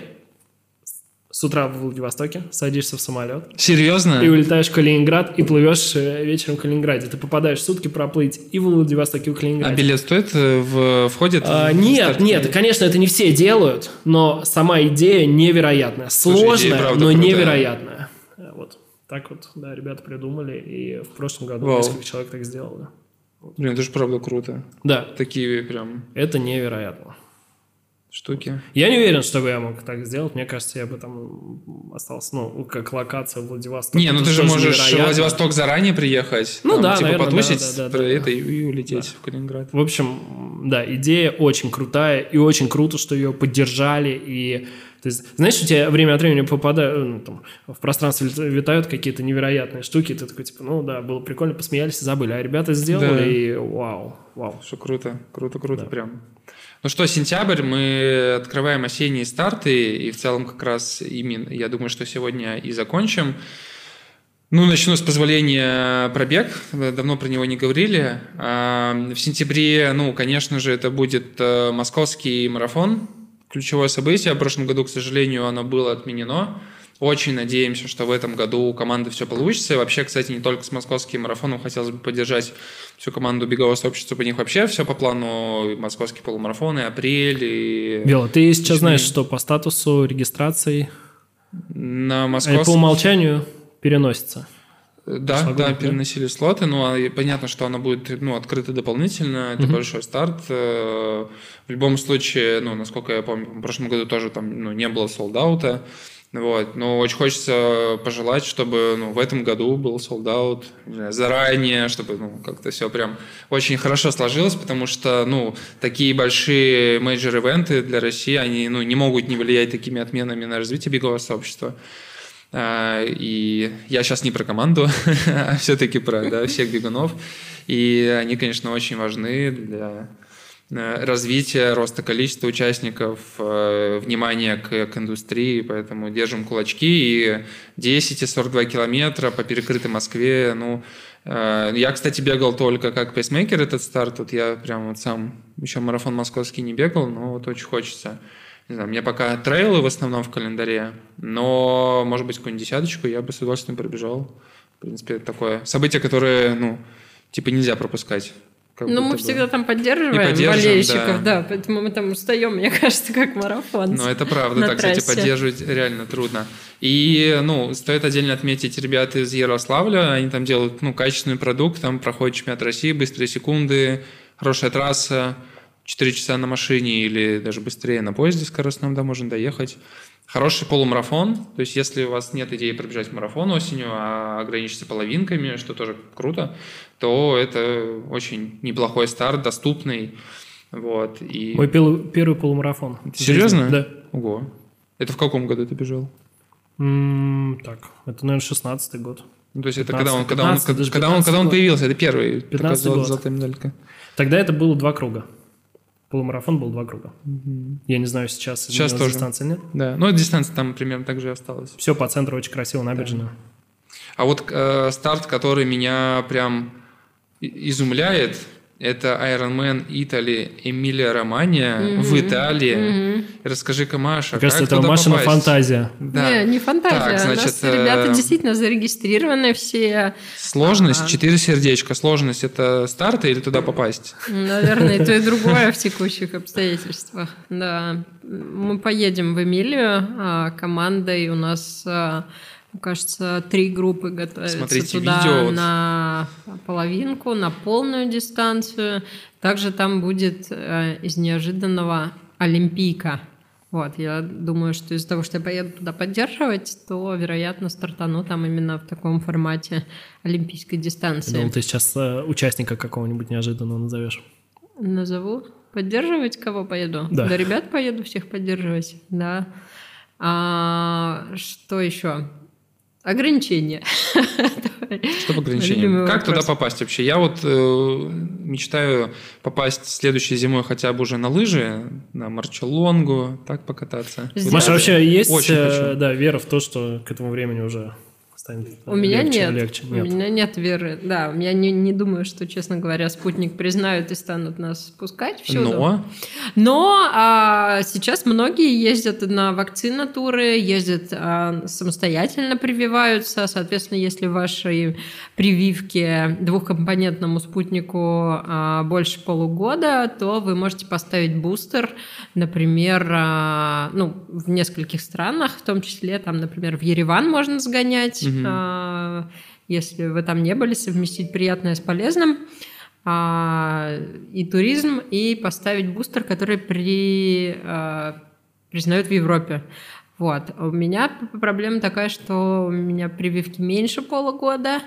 с утра в Владивостоке, садишься в самолет. Серьезно? И улетаешь в Калининград, и плывешь вечером в Калининграде. Ты попадаешь в сутки проплыть и в Владивостоке, и в Калининграде. А билет стоит? Входит? Нет, конечно, это не все делают, но сама идея невероятная. Сложная, идея, правда, но крутая. Невероятная. Вот. Так вот, да, ребята придумали, и в прошлом году несколько человек так сделали. Блин, это же правда круто. Да. Такие прям... Это невероятно. Штуки. Я не уверен, что бы я мог так сделать. Мне кажется, я бы там остался, ну, как локация Владивостока. Не, ну ты же можешь в Владивосток заранее приехать. Ну там, да, типа, наверное, потусить, да. И улететь в Калининград. В общем, да, идея очень крутая. И очень круто, что ее поддержали. И, то есть, знаешь, у тебя время от времени попадают, ну, там, в пространстве витают какие-то невероятные штуки. И ты такой, типа, ну да, было прикольно, посмеялись, забыли. А ребята сделали, да. И вау. Все круто, круто, да. Прям. Ну что, сентябрь, мы открываем осенние старты, и в целом как раз именно, я думаю, что сегодня и закончим. Ну, начну с позволения пробег, давно про него не говорили. В сентябре, ну, конечно же, это будет московский марафон, ключевое событие. В прошлом году, к сожалению, оно было отменено. Очень надеемся, что в этом году у команды все получится. И вообще, кстати, не только с московским марафоном. Хотелось бы поддержать всю команду бегового сообщества. У них вообще все по плану. Московский полумарафон, и апрель, и... Вела, ты сейчас знаешь, что по статусу регистрации на московский... по умолчанию переносится. Да, переносили слоты. Ну, понятно, что она будет, ну, открыта дополнительно. Это большой старт. В любом случае, ну, насколько я помню, в прошлом году тоже там, ну, не было солдаута. Вот. Но очень хочется пожелать, чтобы, ну, в этом году был солд-аут заранее, чтобы, ну, как-то все прям очень хорошо сложилось, потому что, ну, такие большие мейджор-ивенты для России, они, ну, не могут не влиять такими отменами на развитие бегового сообщества. И я сейчас не про команду, а все-таки про, да, всех бегунов. И они, конечно, очень важны для... развития, роста количества участников, внимания к индустрии, поэтому держим кулачки. И 10 и 42 километра по перекрытой Москве. Ну, я, кстати, бегал только как пейсмейкер этот старт. Вот я прям вот сам еще марафон московский не бегал, но вот очень хочется. Не знаю, у меня пока трейлы в основном в календаре, но, может быть, какую-нибудь десяточку я бы с удовольствием пробежал. В принципе, это такое событие, которое, ну, типа, нельзя пропускать. Ну, мы всегда там поддерживаем болельщиков, да, поэтому мы там устаем, мне кажется, как марафон. Ну, это правда, так, кстати, поддерживать реально трудно. И, ну, стоит отдельно отметить ребят из Ярославля, они там делают, ну, качественный продукт, там проходит чемпионат России, быстрые секунды, хорошая трасса, 4 часа на машине или даже быстрее на поезде скоростном, да, можно доехать. Хороший полумарафон, то есть если у вас нет идеи пробежать марафон осенью, а ограничиться половинками, что тоже круто, то это очень неплохой старт, доступный. Вот, и... Мой первый полумарафон. Серьезно? Да. Ого. Это в каком году ты бежал? Так, это, наверное, 16-й год. Ну, то есть это когда он появился, это первый. 15-й год. Золотая медалька. Тогда это было 2 круга. Полумарафон был 2 круга. Я не знаю, сейчас тоже дистанция нет. Да, но дистанция там примерно так же и осталась. Все по центру очень красиво, набережная. Да. А вот старт, который меня прям изумляет, Это Ironman Италии, Эмилия-Романья в Италии. Расскажи-ка, Маша, мне кажется, как это Машина попасть? Фантазия. Да. Не фантазия. Так, значит, у нас ребята действительно зарегистрированы все. Сложность 4 сердечка. Сложность – это старты или туда попасть? Наверное, и то, и другое в текущих обстоятельствах. Да. Мы поедем в Эмилию командой. У нас... Кажется, 3 группы готовятся. Смотрите туда видео. На половинку, на полную дистанцию. Также там будет из неожиданного олимпийка. Вот, я думаю, что из-за того, что я поеду туда поддерживать, то, вероятно, стартану там именно в таком формате олимпийской дистанции. Я думал, ты сейчас участника какого-нибудь неожиданного назовешь. Назову? Поддерживать кого поеду? Да ребят поеду всех поддерживать, да. Что еще? Ограничения. Что по ограничениям? Как туда попасть вообще? Я вот мечтаю попасть следующей зимой хотя бы уже на лыжи, на марчелонгу, так покататься. Маша, вообще есть вера в то, что к этому времени уже станет легче? У меня нет веры. Да, я не думаю, что, честно говоря, спутник признают и станут нас спускать всюду. Но сейчас многие ездят на вакцинатуры, ездят самостоятельно, прививаются. Соответственно, если ваши прививки двухкомпонентному спутнику больше полугода, то вы можете поставить бустер, например, в нескольких странах, в том числе, там, например, в Ереван можно сгонять, если вы там не были, совместить приятное с полезным. И туризм, и поставить бустер, который признают в Европе. Вот. У меня проблема такая, что у меня прививки меньше полугода,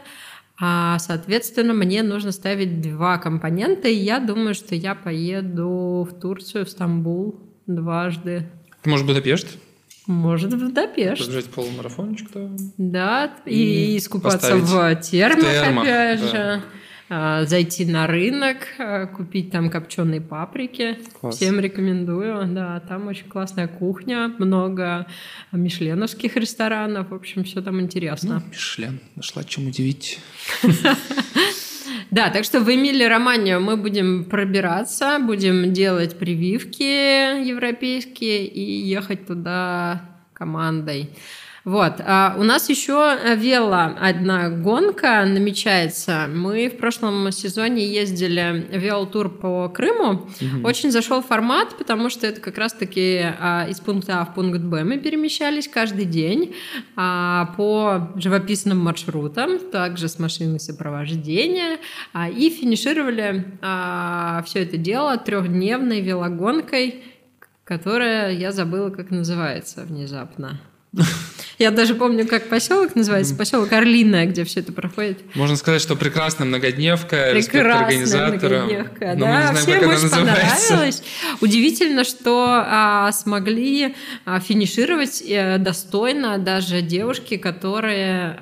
соответственно, мне нужно ставить 2 компонента, и я думаю, что я поеду в Турцию, в Стамбул дважды. Может, Будапешт? Может, в Будапешт. Побежать полумарафончик там. Да, и искупаться в термах, опять же. Зайти на рынок, купить там копченые паприки. Класс. Всем рекомендую. Да, там очень классная кухня, много мишленовских ресторанов. В общем, все там интересно. Мишлен, нашла чем удивить. Да, так что в Эмилию-Романью мы будем пробираться, будем делать прививки европейские и ехать туда командой. Вот, у нас еще вело одна гонка намечается. Мы в прошлом сезоне ездили велотур по Крыму. Очень зашел формат, потому что это как раз-таки из пункта А в пункт Б мы перемещались каждый день по живописным маршрутам, также с машиной сопровождения, и финишировали все это дело 3-дневной велогонкой, которая я забыла, как называется внезапно. Я даже помню, как поселок называется, поселок Орлиное, где все это проходит. Можно сказать, что прекрасная многодневка, респект организаторам. Прекрасная многодневка, да, всем очень понравилось. Удивительно, что смогли финишировать достойно даже девушки, которые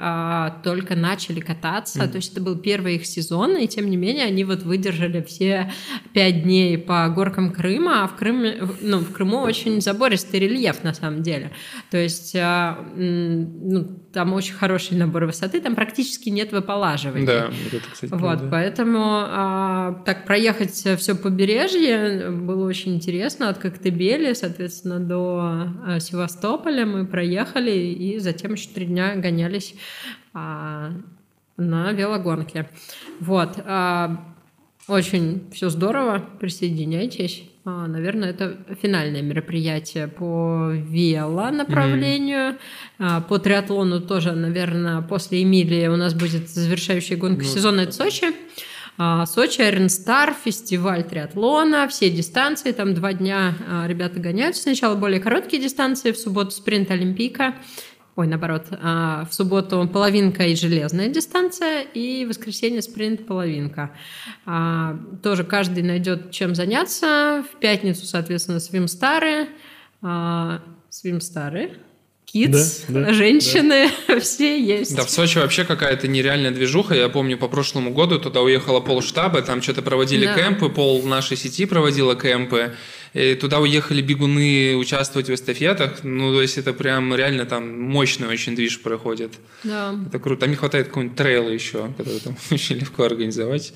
только начали кататься, то есть это был первый их сезон, и тем не менее они вот выдержали все 5 дней по горкам Крыма, а в Крыме, в Крыму очень забористый рельеф на самом деле, то есть там очень хороший набор высоты, там практически нет выполаживания. Да, это, кстати, правда. Поэтому так проехать все побережье было очень интересно, от Коктебели, соответственно, до Севастополя мы проехали и затем еще 3 дня гонялись на велогонке. Вот. Очень все здорово, присоединяйтесь. Наверное, это финальное мероприятие по велонаправлению. По триатлону тоже, наверное, после Эмилии у нас будет завершающая гонка сезона. Это Сочи. Сочи, Iron Star, фестиваль триатлона, все дистанции, там 2 дня ребята гоняются. Сначала более короткие дистанции, в субботу спринт Олимпийка. В субботу половинка и железная дистанция, и в воскресенье спринт половинка. Тоже каждый найдет, чем заняться. В пятницу, соответственно, свимстары. Kids, да, женщины, да. Все есть. Да, в Сочи вообще какая-то нереальная движуха. Я помню, по прошлому году туда уехала полштаба, там что-то проводили кемпы, пол нашей сети проводила кемпы. И туда уехали бегуны участвовать в эстафетах. То есть это прям реально там мощный очень движ проходит. Да. Это круто. Там не хватает какого-нибудь трейла еще, который там очень легко организовать.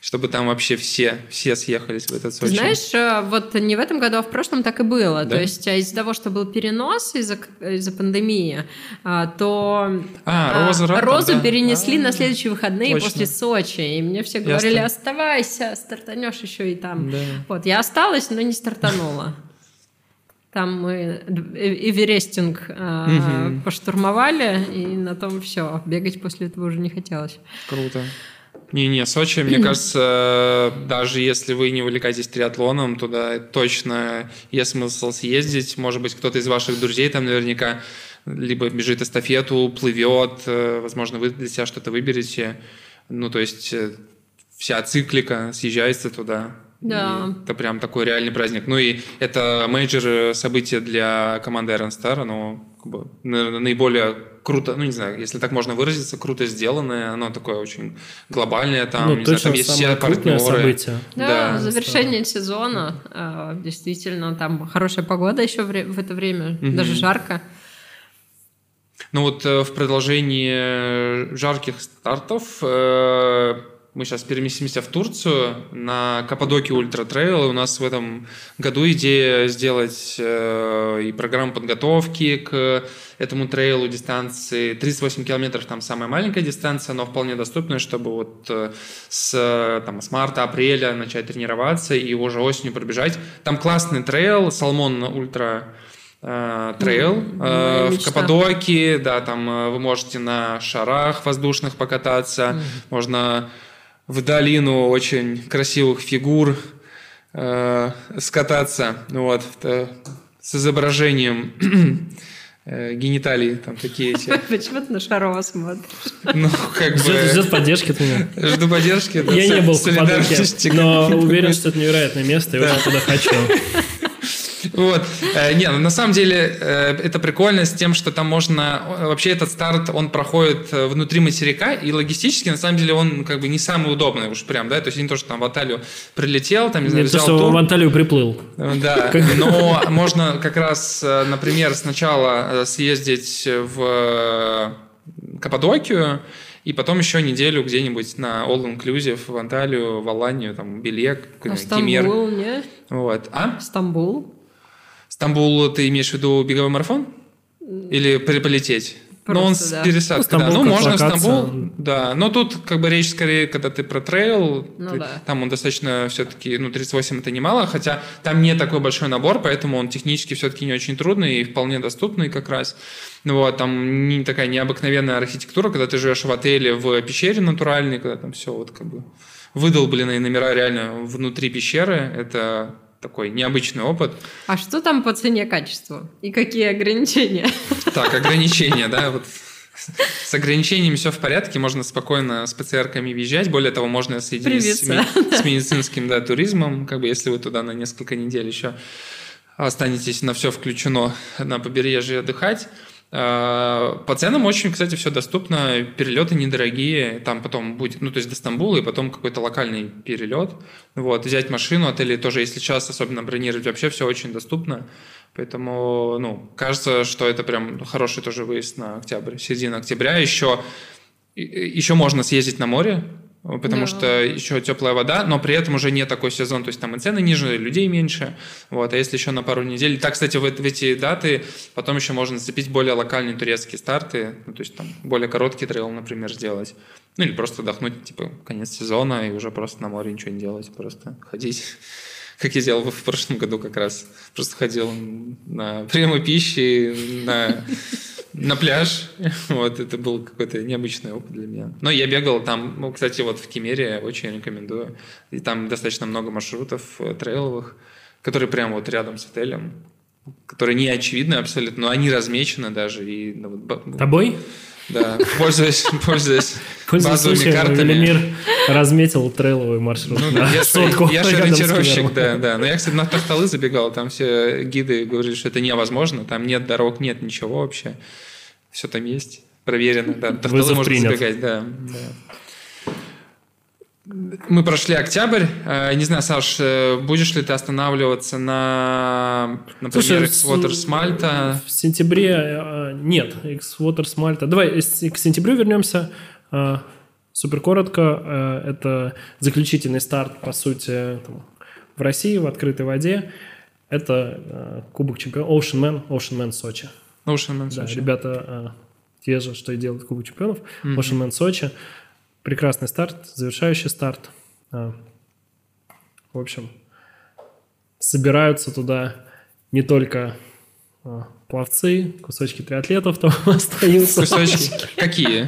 чтобы там вообще все съехались в этот Сочи. Знаешь, вот не в этом году, а в прошлом так и было. Да? То есть из-за того, что был перенос из-за пандемии, то Розу да. перенесли на следующие выходные точно. После Сочи. И мне все говорили, оставайся, стартанешь еще и там. Да. Вот, я осталась, но не стартанула. Там мы эверестинг поштурмовали, и на том все. Бегать после этого уже не хотелось. Круто. Не-не, Сочи, мне кажется, даже если вы не увлекаетесь триатлоном, туда точно есть смысл съездить. Может быть, кто-то из ваших друзей там наверняка либо бежит эстафету, плывет, возможно, вы для себя что-то выберете. Ну, то есть вся циклика съезжается туда. Да. Это прям такой реальный праздник. Ну и это мейджор событие для команды Iron Star. Оно как бы наиболее круто, ну не знаю, если так можно выразиться, круто сделанное. Оно такое очень глобальное. Там, ну, не знаю, там есть все партнеры. Да, завершение сезона. Действительно, там хорошая погода еще в это время. Даже жарко. Ну вот в продолжении жарких стартов... Мы сейчас переместимся в Турцию на Каппадокию Ультра Трейл. У нас в этом году идея сделать и программу подготовки к этому трейлу дистанции. 38 километров там самая маленькая дистанция, но вполне доступная, чтобы вот с марта-апреля начать тренироваться и уже осенью пробежать. Там классный трейл, Салмон Ультра трейл в Каппадокии. Да, там вы можете на шарах воздушных покататься, можно... в долину очень красивых фигур скататься вот, с изображением гениталий, там такие эти. Почему ты на Шарова смотришь? Ну, как бы... Ждет поддержки от меня. Жду поддержки. Я не был в Каппадокии, но уверен, что это невероятное место, я очень туда хочу. Вот. Не, на самом деле это прикольно с тем, что там можно... Вообще этот старт, он проходит внутри материка, и логистически, на самом деле, он как бы не самый удобный уж прям, да? То есть не то, что там в Анталию прилетел, там, не знаю, взял тур. Не то, что в Анталию приплыл. Да, но можно как раз, например, сначала съездить в Каппадокию, и потом еще неделю где-нибудь на all-inclusive в Анталию, в Аланию, там, Белек, Кемер. Стамбул, нет? Вот. А? Стамбул. Стамбул, ты имеешь в виду беговой марафон? Или полететь? Ну, он с пересадкой, да. Ну, можно в Стамбул, да. Но тут как бы речь скорее, когда ты про трейл, там он достаточно все-таки, 38 это немало, хотя там не такой большой набор, поэтому он технически все-таки не очень трудный и вполне доступный как раз. Вот, там не такая необыкновенная архитектура, когда ты живешь в отеле в пещере натуральной, когда там все вот как бы выдолбленные номера реально внутри пещеры, это... Такой необычный опыт. А что там по цене, качеству? И какие ограничения? Так, ограничения, да. Вот. С ограничениями все в порядке. Можно спокойно с ПЦР-ками въезжать. Более того, можно соединить с медицинским туризмом. Как бы если вы туда на несколько недель еще останетесь на все включено, на побережье отдыхать. По ценам очень, кстати, все доступно. Перелеты недорогие. Там потом будет, то есть до Стамбула и потом какой-то локальный перелет. Вот, взять машину, отели тоже, если час особенно бронировать, вообще все очень доступно. Поэтому, кажется, что это прям хороший тоже выезд на октябрь, середина октября. Еще можно съездить на море, потому что еще теплая вода, но при этом уже не такой сезон, то есть там и цены ниже, и людей меньше, вот, а если еще на пару недель, так, кстати, в эти даты потом еще можно зацепить более локальные турецкие старты, то есть там более короткий трейл, например, сделать, или просто отдохнуть, конец сезона и уже просто на море ничего не делать, просто ходить, как я делал в прошлом году как раз, просто ходил на приемы пищи, на пляж, вот, это был какой-то необычный опыт для меня. Но я бегал там, кстати, вот в Кемере очень рекомендую, и там достаточно много маршрутов трейловых, которые прямо вот рядом с отелем, которые не очевидны абсолютно, но они размечены даже. И, тобой? Да, пользуясь базовыми картами. Велимир разметил трейловый маршрут. Я ориентировщик, да. Но я, кстати, на Тахталы забегал, там все гиды говорили, что это невозможно, там нет дорог, нет ничего вообще. Все там есть, проверено, да. Тахталы можно забегать, да. Мы прошли октябрь. Не знаю, Саш, будешь ли ты останавливаться на, например, X-Waters Мальта? В сентябре нет, X-Waters Мальта. Давай к сентябрю вернемся. Супер коротко, это заключительный старт, по сути, в России, в открытой воде. Это Кубок Чемпионов, Ocean Man Сочи. Да, ребята, те же, что и делают Кубок Чемпионов, Ocean Man Сочи. Прекрасный старт, завершающий старт. В общем, собираются туда не только пловцы, кусочки триатлетов там остаются. Кусочки? Какие?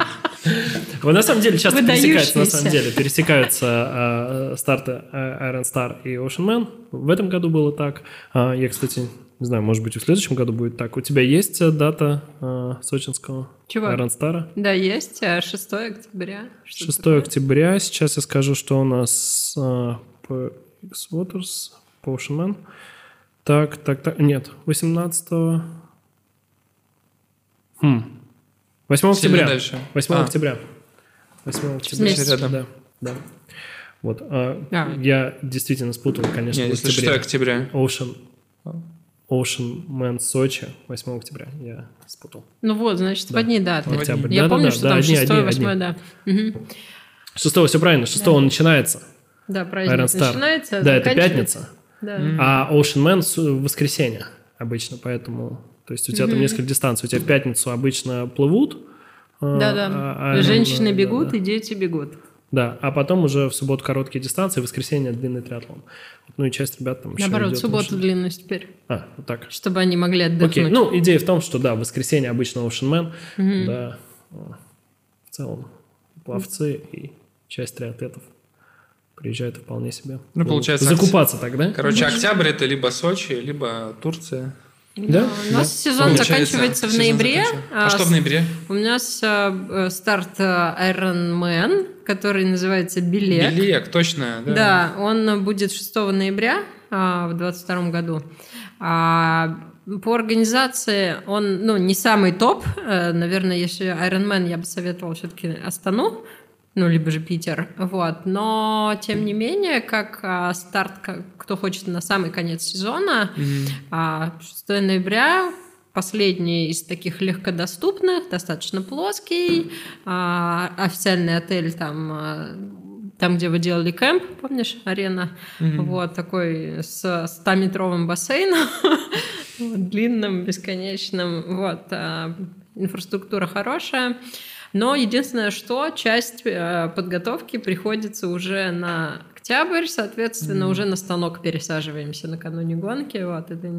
На самом деле часто пересекаются старты Iron Star и Ocean Man. В этом году было так. Я, кстати, не знаю, может быть, и в следующем году будет так. У тебя есть дата сочинского Iron Star? Да, есть. 6 октября. 6 октября. Сейчас я скажу, что у нас по X-Waters, по Ocean Man. Так. Нет, 18-го. 8 октября. 8 октября. Да. Вот. Я действительно спутал, конечно, в октябре. 6 октября. Ocean Man Сочи, 8 октября. Я спутал. Ну вот, значит, в одни даты. Я помню, что там 6, 8, да. 6, все правильно, 6 он начинается. Да, праздник начинается. Да, это пятница. А Ocean Man в воскресенье обычно, поэтому... То есть у тебя там несколько дистанций. У тебя в пятницу обычно плывут. Женщины бегут и дети бегут. Да, а потом уже в субботу короткие дистанции, в воскресенье длинный триатлон. Ну и часть ребят там еще наоборот, идет, в субботу длинную теперь. Вот так. Чтобы они могли отдохнуть. Окей, ну идея в том, что да, в воскресенье обычно Ocean Man, да, в целом пловцы и часть триатлетов приезжают вполне себе. Ну получается... Закупаться так, да? Короче, октябрь это либо Сочи, либо Турция. Да? У нас сезон заканчивается в ноябре. А что в ноябре? У нас старт Ironman, который называется Белек. Белек, точно. Да, он будет 6 ноября в 2022 году. По организации он не самый топ. Наверное, если Ironman, я бы советовала все-таки Астану, либо же Питер. Вот. Но, тем не менее, как старт, кто хочет на самый конец сезона, 6 ноября, последний из таких легкодоступных, достаточно плоский, официальный отель там, где вы делали кэмп, помнишь, арена? Вот, такой с 100-метровым бассейном, длинным, бесконечным. Вот. Инфраструктура хорошая. Но единственное, что часть подготовки приходится уже на октябрь, соответственно, уже на станок пересаживаемся накануне гонки. Вот, это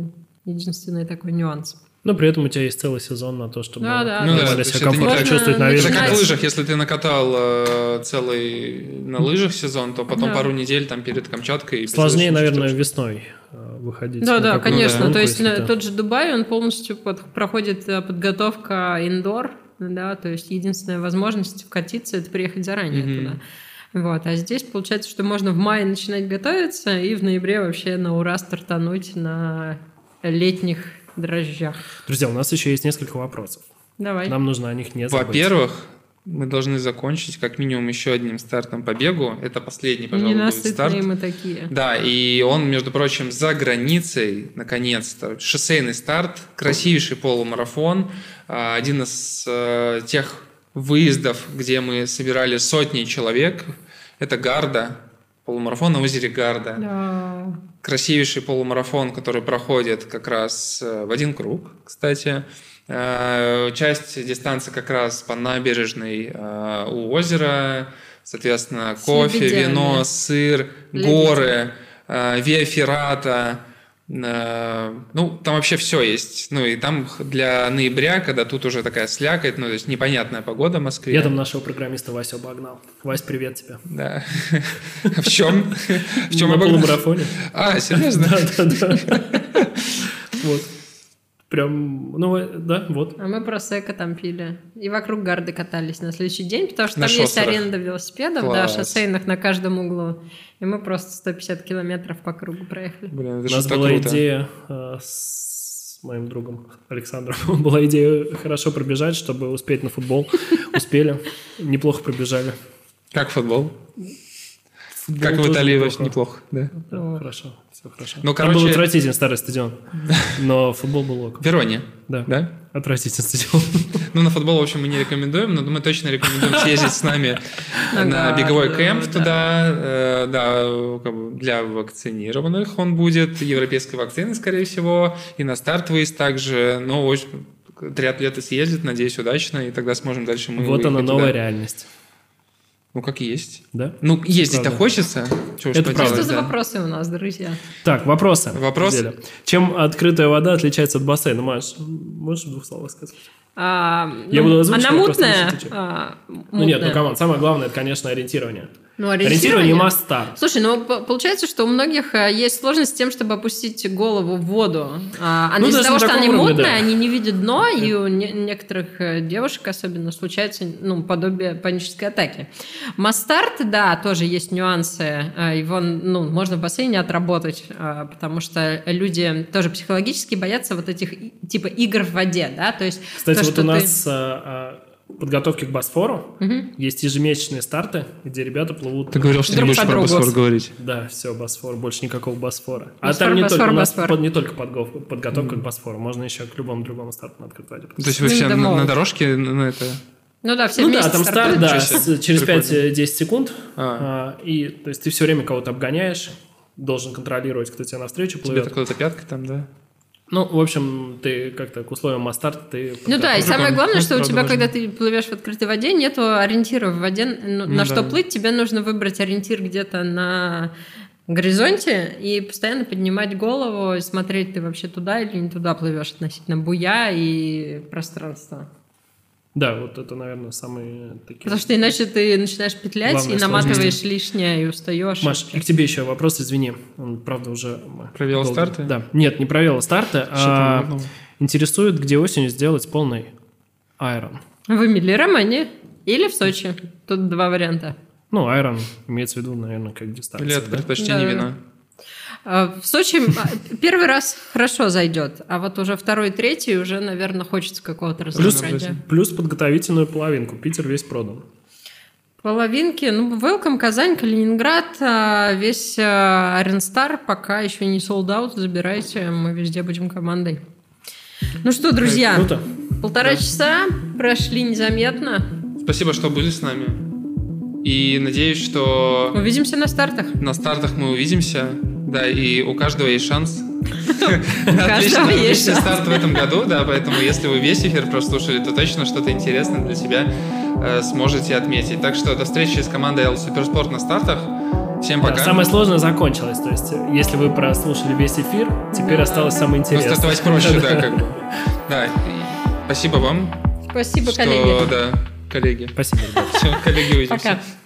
единственный такой нюанс. Но при этом у тебя есть целый сезон на то, чтобы себя комфортно чувствовать на лыжах. Это как в лыжах, если ты накатал целый на лыжах сезон, то потом пару недель там перед Камчаткой... Сложнее, наверное, весной выходить. Да, конечно. То есть тот же Дубай, он полностью проходит подготовка индор. Да, то есть единственная возможность вкатиться — это приехать заранее туда. Вот. А здесь получается, что можно в мае начинать готовиться и в ноябре вообще на ура стартануть на летних дрожжах. Друзья, у нас еще есть несколько вопросов. Давай. Нам нужно о них не забыть. Во-первых, мы должны закончить как минимум еще одним стартом по бегу. Это последний, пожалуй, будет старт. Мы такие. Да, и он, между прочим, за границей, наконец-то. Шоссейный старт, красивейший полумарафон. Один из тех выездов, где мы собирали сотни человек. Это Гарда, полумарафон на озере Гарда. Да. Красивейший полумарафон, который проходит как раз в один круг, кстати. Часть дистанции как раз по набережной у озера, соответственно, кофе, вино, сыр, горы, виаферрата. Ну, там вообще все есть. Ну, и там для ноября, когда тут уже такая слякоть, то есть непонятная погода в Москве. Я там нашего программиста Васю обогнал. Вась, привет тебе. Да. В чем? В чем обогнал? На полумарафоне. Серьезно? Да. Вот. Прям, вот. А мы просеко там пили. И вокруг Гарды катались на следующий день, потому что на там шоссерах есть аренда велосипедов, шоссейных на каждом углу. И мы просто 150 километров по кругу проехали. Блин, это у нас была круто. Идея с моим другом Александром. Была идея хорошо пробежать, чтобы успеть на футбол. Успели. Неплохо пробежали. Как футбол? Как в Италии очень неплохо, да? Хорошо, все хорошо. Там был отвратительный старый стадион, но футбол был ок. Верония. Да, отвратительный стадион. Ну, на футбол, в общем, мы не рекомендуем, но мы точно рекомендуем съездить с нами на беговой кэмп туда. Да, для вакцинированных он будет, европейской вакцины, скорее всего, и на стартвейс также. Но триатлеты съездят, надеюсь, удачно, и тогда сможем дальше мы выехать. Вот она, новая реальность. Ну, как есть. Да? Ну, ездить-то хочется. Это правда. Что за вопросы у нас, друзья? Так, вопросы. Вопросы. Чем открытая вода отличается от бассейна? Маш, можешь в двух словах сказать? Я буду озвучивать. Она мутная? Ну, нет, ну, камон, самое главное, это, конечно, ориентирование. Ну, ориентирование must start. Слушай, ну, получается, что у многих есть сложность с тем, чтобы опустить голову в воду. Ну, из-за того, что они мутные, да, они не видят дно, и у некоторых девушек особенно случается, ну, подобие панической атаки. Must start, да, тоже есть нюансы. Его, ну, можно в бассейне отработать, потому что люди тоже психологически боятся вот этих, типа, игр в воде, да, то есть... Кстати, то, вот у нас... подготовки к Босфору. Угу. Есть ежемесячные старты, где ребята плывут... Ты говорил, что не будешь про Босфор говорить. Да, все, Босфор, больше никакого Босфора. Босфор, а там не Босфор, только, Босфор. У нас не только подготовка к Босфору, можно еще к любому другому старту на открытой воде. То есть вы все на дорожке на это... Ну да, все вместе там старт, да, через 5-10 секунд. И, то есть ты все время кого-то обгоняешь, должен контролировать, кто тебе навстречу плывет. Тебе кто-то пяткой там, да? Ну, в общем, ты как-то к условиям мастарта ты... Ну да, и самое главное, что у тебя, когда ты плывешь в открытой воде, нет ориентира в воде, на что плыть. Тебе нужно выбрать ориентир где-то на горизонте и постоянно поднимать голову, и смотреть, ты вообще туда или не туда плывешь относительно буя и пространства. Да, вот это, наверное, самые такие... Потому что иначе ты начинаешь петлять и наматываешь лишнее, и устаешь. Маш, и к тебе еще вопрос, извини. Он, правда, уже... Провела старты? Да. Нет, не провела старты, интересует, где осенью сделать полный Iron. В Эмили-Романе или в Сочи. Тут два варианта. Ну, Iron имеется в виду, наверное, как дистанция. Или от предпочтения вина. В Сочи первый раз хорошо зайдет, а вот уже второй, третий уже, наверное, хочется какого-то разнообразия. Плюс подготовительную половинку. Питер весь продан. Половинки, ну, welcome, Казань, Калининград, весь Iron Star пока еще не sold out, забирайте, мы везде будем командой. Ну что, друзья, полтора часа прошли незаметно. Спасибо, что были с нами. И надеюсь, что... Увидимся на стартах. На стартах мы увидимся. Да, и у каждого есть шанс. Отличный старт в этом году, да, поэтому если вы весь эфир прослушали, то точно что-то интересное для себя сможете отметить. Так что до встречи с командой L Суперспорт на стартах. Всем пока. Самое сложное закончилось, то есть если вы прослушали весь эфир, теперь осталось самое интересное. Ну, стартовать проще, да, как бы. Да, спасибо вам. Спасибо, коллеги. Спасибо, ребята. Все, коллеги, увидимся. Пока.